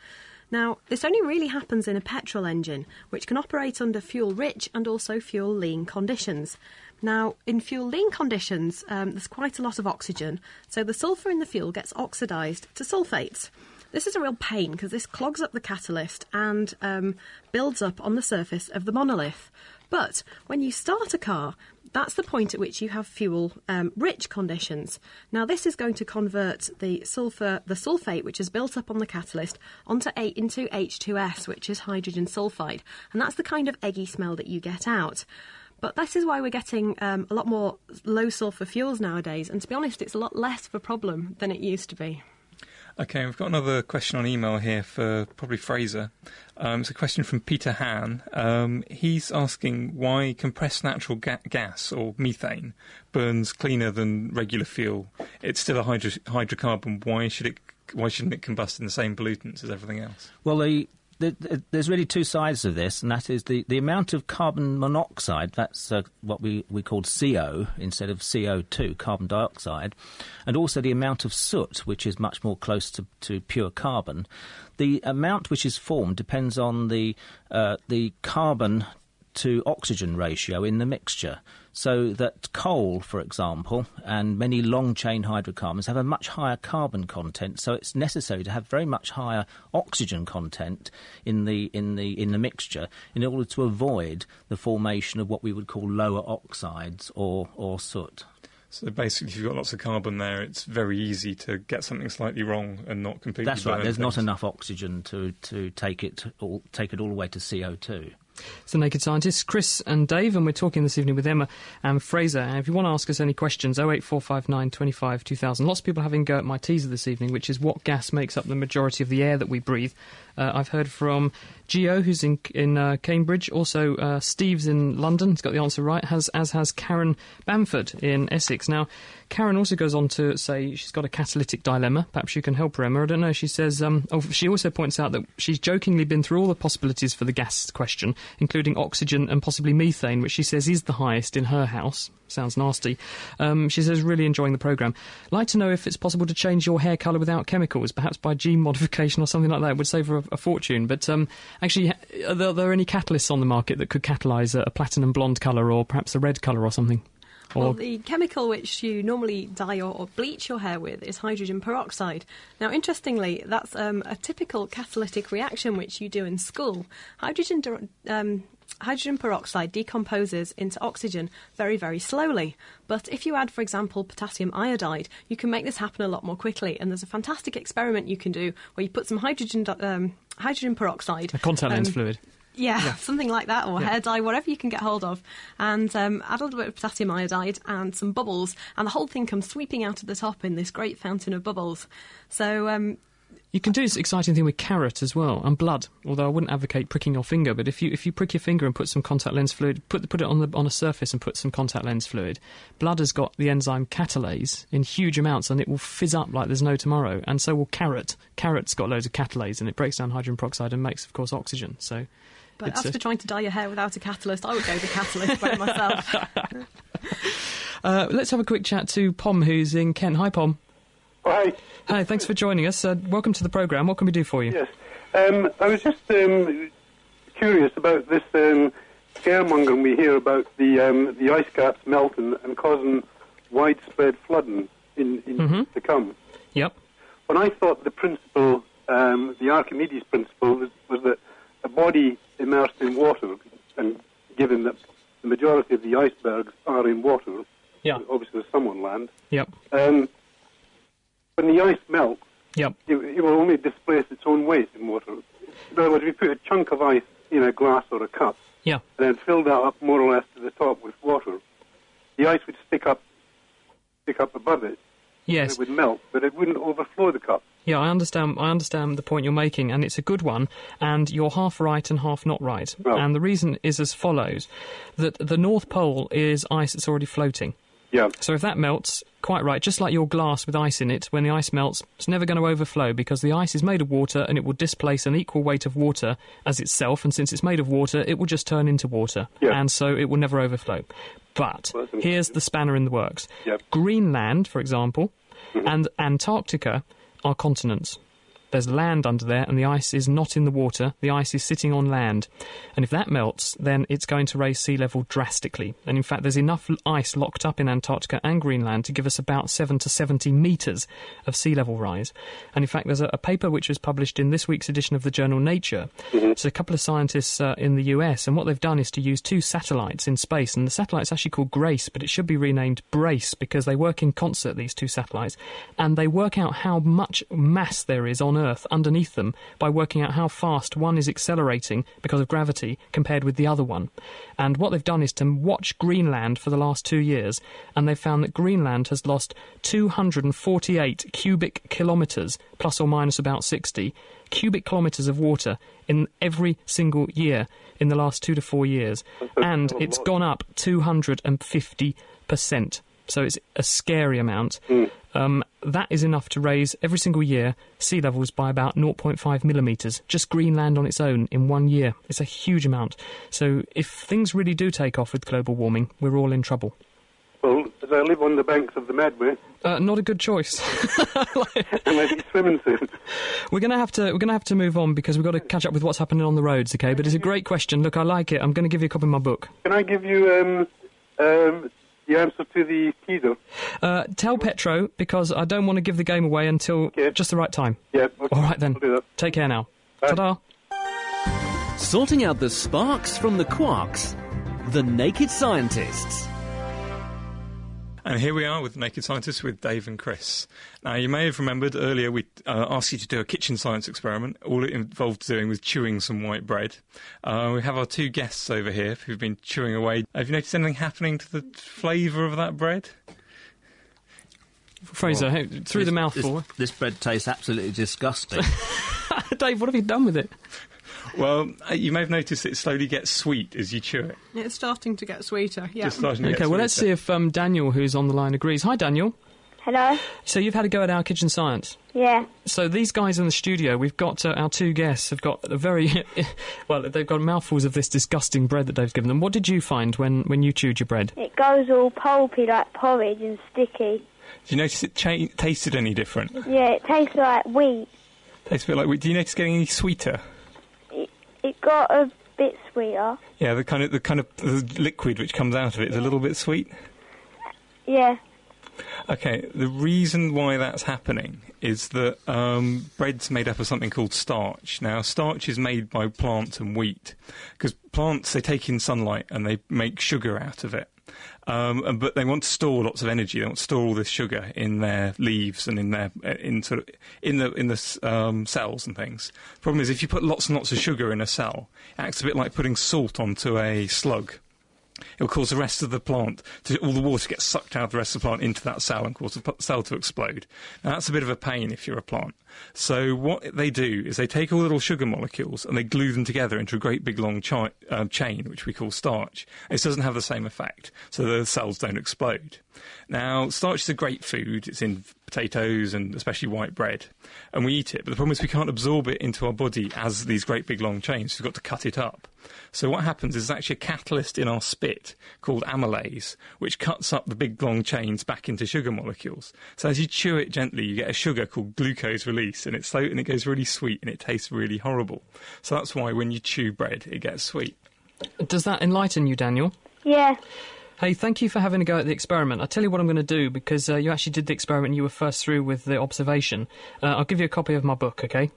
Now, this only really happens in a petrol engine, which can operate under fuel-rich and also fuel-lean conditions. Now, in fuel-lean conditions, um, there's quite a lot of oxygen, so the sulphur in the fuel gets oxidised to sulfates. This is a real pain because this clogs up the catalyst and um, builds up on the surface of the monolith. But when you start a car, that's the point at which you have fuel-rich um, conditions. Now, this is going to convert the sulfur, the sulfate, which is built up on the catalyst, onto a, into H two S, which is hydrogen sulfide. And that's the kind of eggy smell that you get out. But this is why we're getting um, a lot more low-sulfur fuels nowadays. And to be honest, it's a lot less of a problem than it used to be. OK, we've got another question on email here for probably Fraser. Um, it's a question from Peter Hahn. Um, he's asking why compressed natural ga- gas, or methane, burns cleaner than regular fuel. It's still a hydro- hydrocarbon. Why should it? Why shouldn't it combust in the same pollutants as everything else? Well, the, the, the, there's really two sides of this, and that is the, the amount of carbon monoxide, that's uh, what we, we call C O instead of C O two, carbon dioxide, and also the amount of soot, which is much more close to, to pure carbon. The amount which is formed depends on the uh, the carbon to oxygen ratio in the mixture, so that coal, for example, and many long-chain hydrocarbons have a much higher carbon content, so it's necessary to have very much higher oxygen content in the in the, in the mixture in order to avoid the formation of what we would call lower oxides or, or soot. So basically, if you've got lots of carbon there, it's very easy to get something slightly wrong and not completely burn. That's right. There's not enough oxygen to, to take it all, take it all the way to C O two. It's The Naked Scientists, Chris and Dave, and we're talking this evening with Emma and Fraser. And if you want to ask us any questions, oh eight four five nine, twenty-five, two thousand. Lots of people are having a go at my teaser this evening, which is what gas makes up the majority of the air that we breathe. Uh, I've heard from Gio, who's in in uh, Cambridge, also uh, Steve's in London, he's got the answer right, has, as has Karen Bamford in Essex. Now, Karen also goes on to say she's got a catalytic dilemma. Perhaps you can help her, Emma. I don't know. She says, um, oh, she also points out that she's jokingly been through all the possibilities for the gas question, including oxygen and possibly methane, which she says is the highest in her house. Sounds nasty. Um, she says, really enjoying the programme. Like to know if it's possible to change your hair colour without chemicals, perhaps by gene modification or something like that. It would save her a, a fortune. But um, actually, are there, are there any catalysts on the market that could catalyse a, a platinum blonde colour or perhaps a red colour or something? Well, the chemical which you normally dye or, or bleach your hair with is hydrogen peroxide. Now, interestingly, that's um, a typical catalytic reaction which you do in school. Hydrogen um, hydrogen peroxide decomposes into oxygen very, very slowly. But if you add, for example, potassium iodide, you can make this happen a lot more quickly. And there's a fantastic experiment you can do where you put some hydrogen um, hydrogen peroxide... A contact lens um, fluid. Yeah, yeah, something like that, or yeah. hair dye, whatever you can get hold of, and um, add a little bit of potassium iodide and some bubbles, and the whole thing comes sweeping out at the top in this great fountain of bubbles. So um, you can do this exciting thing with carrot as well, and blood. Although I wouldn't advocate pricking your finger, but if you if you prick your finger and put some contact lens fluid, put put it on the on a surface and put some contact lens fluid, blood has got the enzyme catalase in huge amounts, and it will fizz up like there's no tomorrow. And so will carrot. Carrot's got loads of catalase, and it breaks down hydrogen peroxide and makes, of course, oxygen. So. But it's after a... trying to dye your hair without a catalyst, I would go the catalyst by myself. uh, let's have a quick chat to Pom, who's in Kent. Hi, Pom. Hi. Hi, thanks for joining us. Uh, welcome to the programme. What can we do for you? Yes. Um, I was just um, curious about this um, scaremongering we hear about the um, the ice caps melting and causing widespread flooding in, in mm-hmm. to come. Yep. When I thought the principle, um, the Archimedes principle, was, was that a body immersed in water, and given that the majority of the icebergs are in water, yeah. obviously there's some on land, yep. um, when the ice melts, yep. it, it will only displace its own weight in water. In other words, if you put a chunk of ice in a glass or a cup, yeah. and then fill that up more or less to the top with water, the ice would stick up, stick up above it, yes. and it would melt, but it wouldn't overflow the cup. Yeah, I understand I understand the point you're making, and it's a good one, and you're half right and half not right. Well, and the reason is as follows, that the North Pole is ice that's already floating. Yeah. So if that melts, quite right, just like your glass with ice in it, when the ice melts, it's never going to overflow because the ice is made of water and it will displace an equal weight of water as itself, and since it's made of water, it will just turn into water, yeah. and so it will never overflow. But well, here's the spanner in the works. Yeah. Greenland, for example, mm-hmm. and Antarctica are continents. There's land under there, and the ice is not in the water. The ice is sitting on land. And if that melts, then it's going to raise sea level drastically. And in fact, there's enough ice locked up in Antarctica and Greenland to give us about seven to seventy metres of sea level rise. And in fact, there's a, a paper which was published in this week's edition of the journal Nature. Mm-hmm. It's a couple of scientists uh, in the U S, and what they've done is to use two satellites in space. And the satellite's actually called GRACE, but it should be renamed BRACE because they work in concert, these two satellites. And they work out how much mass there is on Earth underneath them by working out how fast one is accelerating because of gravity compared with the other one. And what they've done is to watch Greenland for the last two years, and they've found that Greenland has lost two hundred forty-eight cubic kilometres, plus or minus about sixty, cubic kilometres of water in every single year in the last two to four years. And it's gone up two hundred fifty percent. So it's a scary amount. Mm. Um, that is enough to raise, every single year, sea levels by about zero point five millimetres, just Greenland on its own in one year. It's a huge amount. So if things really do take off with global warming, we're all in trouble. Well, because I live on the banks of the Medway. Uh, not a good choice. like, I might be swimming soon. We're going to have to we're going to have to move on because we've got to catch up with what's happening on the roads. Okay, but it's a great question. Look, I like it. I'm going to give you a copy of my book. Can I give you um, um, the answer to the Kido? Uh Tell Petro because I don't want to give the game away until okay. just the right time. Yeah. Okay. All right then. I'll do that. Take care now. Bye. Ta-da. Sorting out the sparks from the quarks. The Naked Scientists. And here we are with Naked Scientists with Dave and Chris. Now, you may have remembered earlier we uh, asked you to do a kitchen science experiment. All it involved doing was chewing some white bread. Uh, we have our two guests over here who've been chewing away. Have you noticed anything happening to the flavour of that bread? Fraser, well, hey, through this, the mouthful. This, this bread tastes absolutely disgusting. Dave, what have you done with it? Well, you may have noticed it slowly gets sweet as you chew it. It's starting to get sweeter, yeah. Just starting to okay, get well, sweeter. Let's see if um, Daniel, who's on the line, agrees. Hi, Daniel. Hello. So you've had a go at our kitchen science? Yeah. So these guys in the studio, we've got uh, our two guests have got a very... well, they've got mouthfuls of this disgusting bread that Dave's given them. What did you find when, when you chewed your bread? It goes all pulpy like porridge and sticky. Did you notice it cha- tasted any different? Yeah, it tastes like wheat. Tastes a bit like wheat. Do you notice getting any sweeter? It got a bit sweeter. Yeah, the kind of the kind of the liquid which comes out of it is a little bit sweet. Yeah. Okay, the reason why that's happening is that um, bread's made up of something called starch. Now, starch is made by plants and wheat, because plants, they take in sunlight and they make sugar out of it. Um, but they want to store lots of energy. They want to store all this sugar in their leaves and in their in sort of in the in the um, cells and things. Problem is, if you put lots and lots of sugar in a cell, it acts a bit like putting salt onto a slug. It will cause the rest of the plant to all the water gets sucked out of the rest of the plant into that cell and cause the cell to explode. Now that's a bit of a pain if you're a plant. So what they do is they take all the little sugar molecules and they glue them together into a great big long chi- uh, chain, which we call starch. It doesn't have the same effect, so the cells don't explode. Now, starch is a great food. It's in potatoes and especially white bread, and we eat it. But the problem is we can't absorb it into our body as these great big long chains. So we've got to cut it up. So what happens is there's actually a catalyst in our spit called amylase, which cuts up the big long chains back into sugar molecules. So as you chew it gently, you get a sugar called glucose release, and it's so and it goes really sweet and it tastes really horrible. So that's why when you chew bread, it gets sweet. Does that enlighten you, Daniel? Yeah. Hey, thank you for having a go at the experiment. I'll tell you what I'm going to do, because uh, you actually did the experiment and you were first through with the observation. Uh, I'll give you a copy of my book, OK?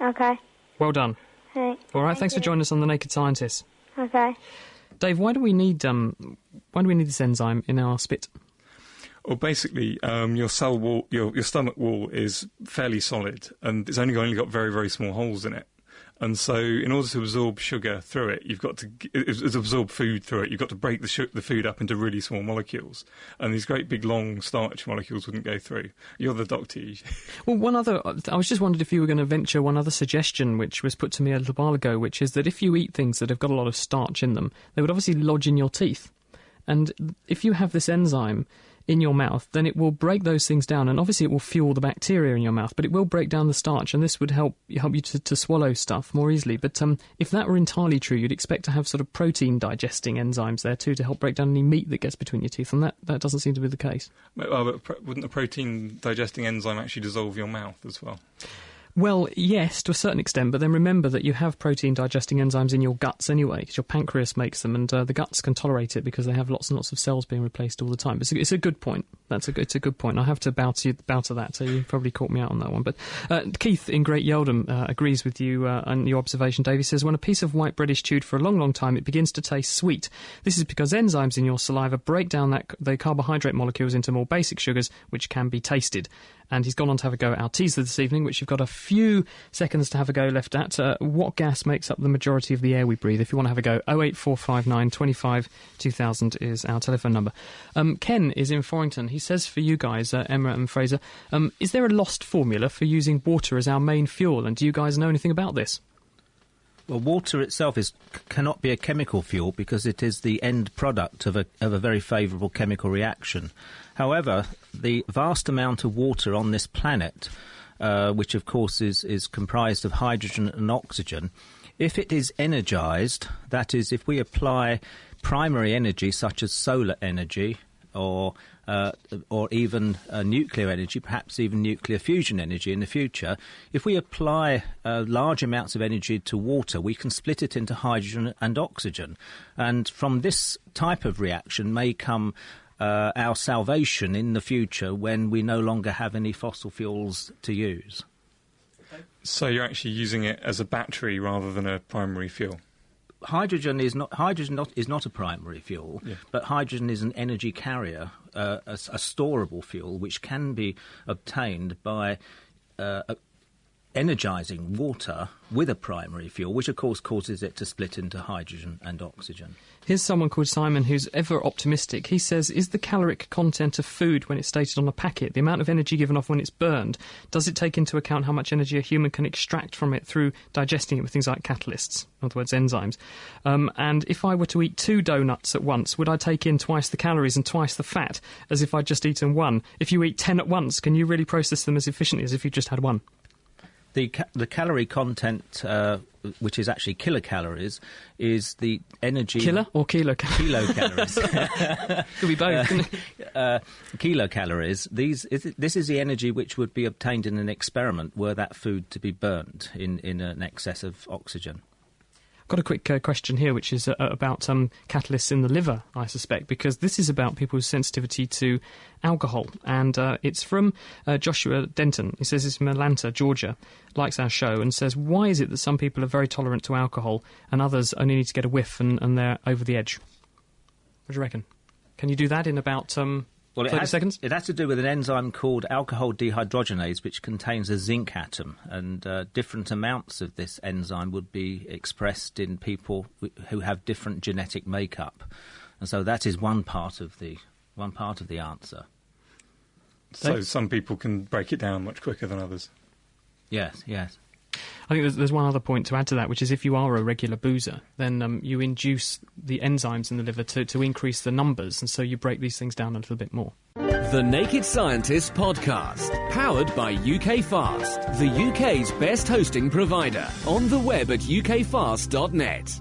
OK. Well done. Hey. All right, thank thanks you. for joining us on The Naked Scientists. OK. Dave, why do we need um, why do we need this enzyme in our spit? Well, basically, um, your cell wall, your, your stomach wall is fairly solid, and it's only only got very, very small holes in it. And so in order to absorb sugar through it, you've got to it's absorb food through it, you've got to break the, sh- the food up into really small molecules. And these great big long starch molecules wouldn't go through. You're the doctor. Well, one other... I was just wondered if you were going to venture one other suggestion, which was put to me a little while ago, which is that if you eat things that have got a lot of starch in them, they would obviously lodge in your teeth. And if you have this enzyme in your mouth, then it will break those things down, and obviously it will fuel the bacteria in your mouth, but it will break down the starch, and this would help help you to, to swallow stuff more easily. But um, if that were entirely true, you'd expect to have sort of protein digesting enzymes there too to help break down any meat that gets between your teeth, and that, that doesn't seem to be the case. Well, but pr- wouldn't a protein digesting enzyme actually dissolve your mouth as well? Well, yes, to a certain extent, but then remember that you have protein-digesting enzymes in your guts anyway, because your pancreas makes them, and uh, the guts can tolerate it because they have lots and lots of cells being replaced all the time. But it's a, it's a good point. That's a, it's a good point. I have to bow to, you, bow to that, so you probably caught me out on that one. But uh, Keith in Great Yeldham uh, agrees with you uh, and your observation, Dave. He says, when a piece of white bread is chewed for a long, long time, it begins to taste sweet. This is because enzymes in your saliva break down that, the carbohydrate molecules into more basic sugars, which can be tasted. And he's gone on to have a go at our teaser this evening, which you've got a few seconds to have a go left at. Uh, what gas makes up the majority of the air we breathe? If you want to have a go, oh eight four five nine, twenty-five, two thousand is our telephone number. Um, Ken is in Forrington. He says for you guys, uh, Emma and Fraser, um, is there a lost formula for using water as our main fuel? And do you guys know anything about this? Well, water itself is cannot be a chemical fuel because it is the end product of a of a very favourable chemical reaction. However, the vast amount of water on this planet, uh, which of course is, is comprised of hydrogen and oxygen, if it is energised, that is, if we apply primary energy such as solar energy or uh, or even uh, nuclear energy, perhaps even nuclear fusion energy in the future, if we apply uh, large amounts of energy to water, we can split it into hydrogen and oxygen. And from this type of reaction may come uh, our salvation in the future when we no longer have any fossil fuels to use. So you're actually using it as a battery rather than a primary fuel? Hydrogen is not hydrogen not, is not a primary fuel, yeah. But hydrogen is an energy carrier, uh, a, a storable fuel, which can be obtained by uh, a, energising water with a primary fuel, which of course causes it to split into hydrogen and oxygen. Here's someone called Simon who's ever optimistic. He says, is the caloric content of food when it's stated on a packet, the amount of energy given off when it's burned, does it take into account how much energy a human can extract from it through digesting it with things like catalysts, in other words enzymes? Um, and if I were to eat two donuts at once, would I take in twice the calories and twice the fat as if I'd just eaten one? If you eat ten at once, can you really process them as efficiently as if you just had one? The, ca the calorie content, uh, which is actually kilocalories, is the energy... Killer or kilocalories? Kilocalories. Could be both. Uh, uh, kilocalories. These, is it, this is the energy which would be obtained in an experiment were that food to be burnt in, in an excess of oxygen. Got a quick uh, question here, which is uh, about um, catalysts in the liver, I suspect, because this is about people's sensitivity to alcohol. And uh, it's from uh, Joshua Denton. He says it's from Atlanta, Georgia, likes our show, and says, why is it that some people are very tolerant to alcohol and others only need to get a whiff and, and they're over the edge? What do you reckon? Can you do that in about... Um Well, it has, it has to do with an enzyme called alcohol dehydrogenase, which contains a zinc atom, and uh, different amounts of this enzyme would be expressed in people who have different genetic makeup, and so that is one part of the one part of the answer. So, so some people can break it down much quicker than others. Yes, yes. I think there's, there's one other point to add to that, which is if you are a regular boozer, then um, you induce the enzymes in the liver to, to increase the numbers, and so you break these things down a little bit more. The Naked Scientists podcast, powered by U K Fast, the U K's best hosting provider, on the web at U K fast dot net.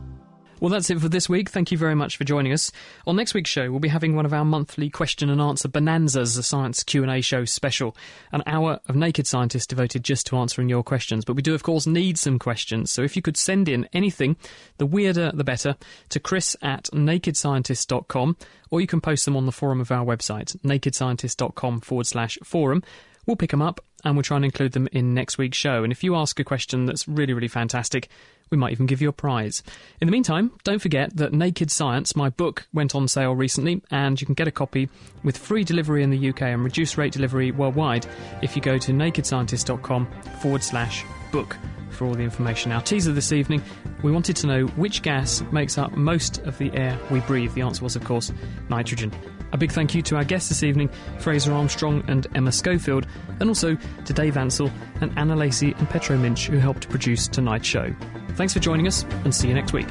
Well, that's it for this week. Thank you very much for joining us. On next week's show, we'll be having one of our monthly question and answer bonanzas, a science Q and A show special. An hour of Naked Scientists devoted just to answering your questions. But we do, of course, need some questions. So if you could send in anything, the weirder the better, to chris at naked scientists dot com, or you can post them on the forum of our website, naked scientists dot com forward slash forum. We'll pick them up and we'll try and include them in next week's show. And if you ask a question that's really, really fantastic, we might even give you a prize. In the meantime, don't forget that Naked Science, my book, went on sale recently, and you can get a copy with free delivery in the U K and reduced rate delivery worldwide if you go to naked scientist dot com forward slash book for all the information. Our teaser this evening, we wanted to know which gas makes up most of the air we breathe. The answer was, of course, nitrogen. A big thank you to our guests this evening, Fraser Armstrong and Emma Schofield, and also to Dave Ansell and Anna Lacey and Petro Minch, who helped produce tonight's show. Thanks for joining us, and see you next week.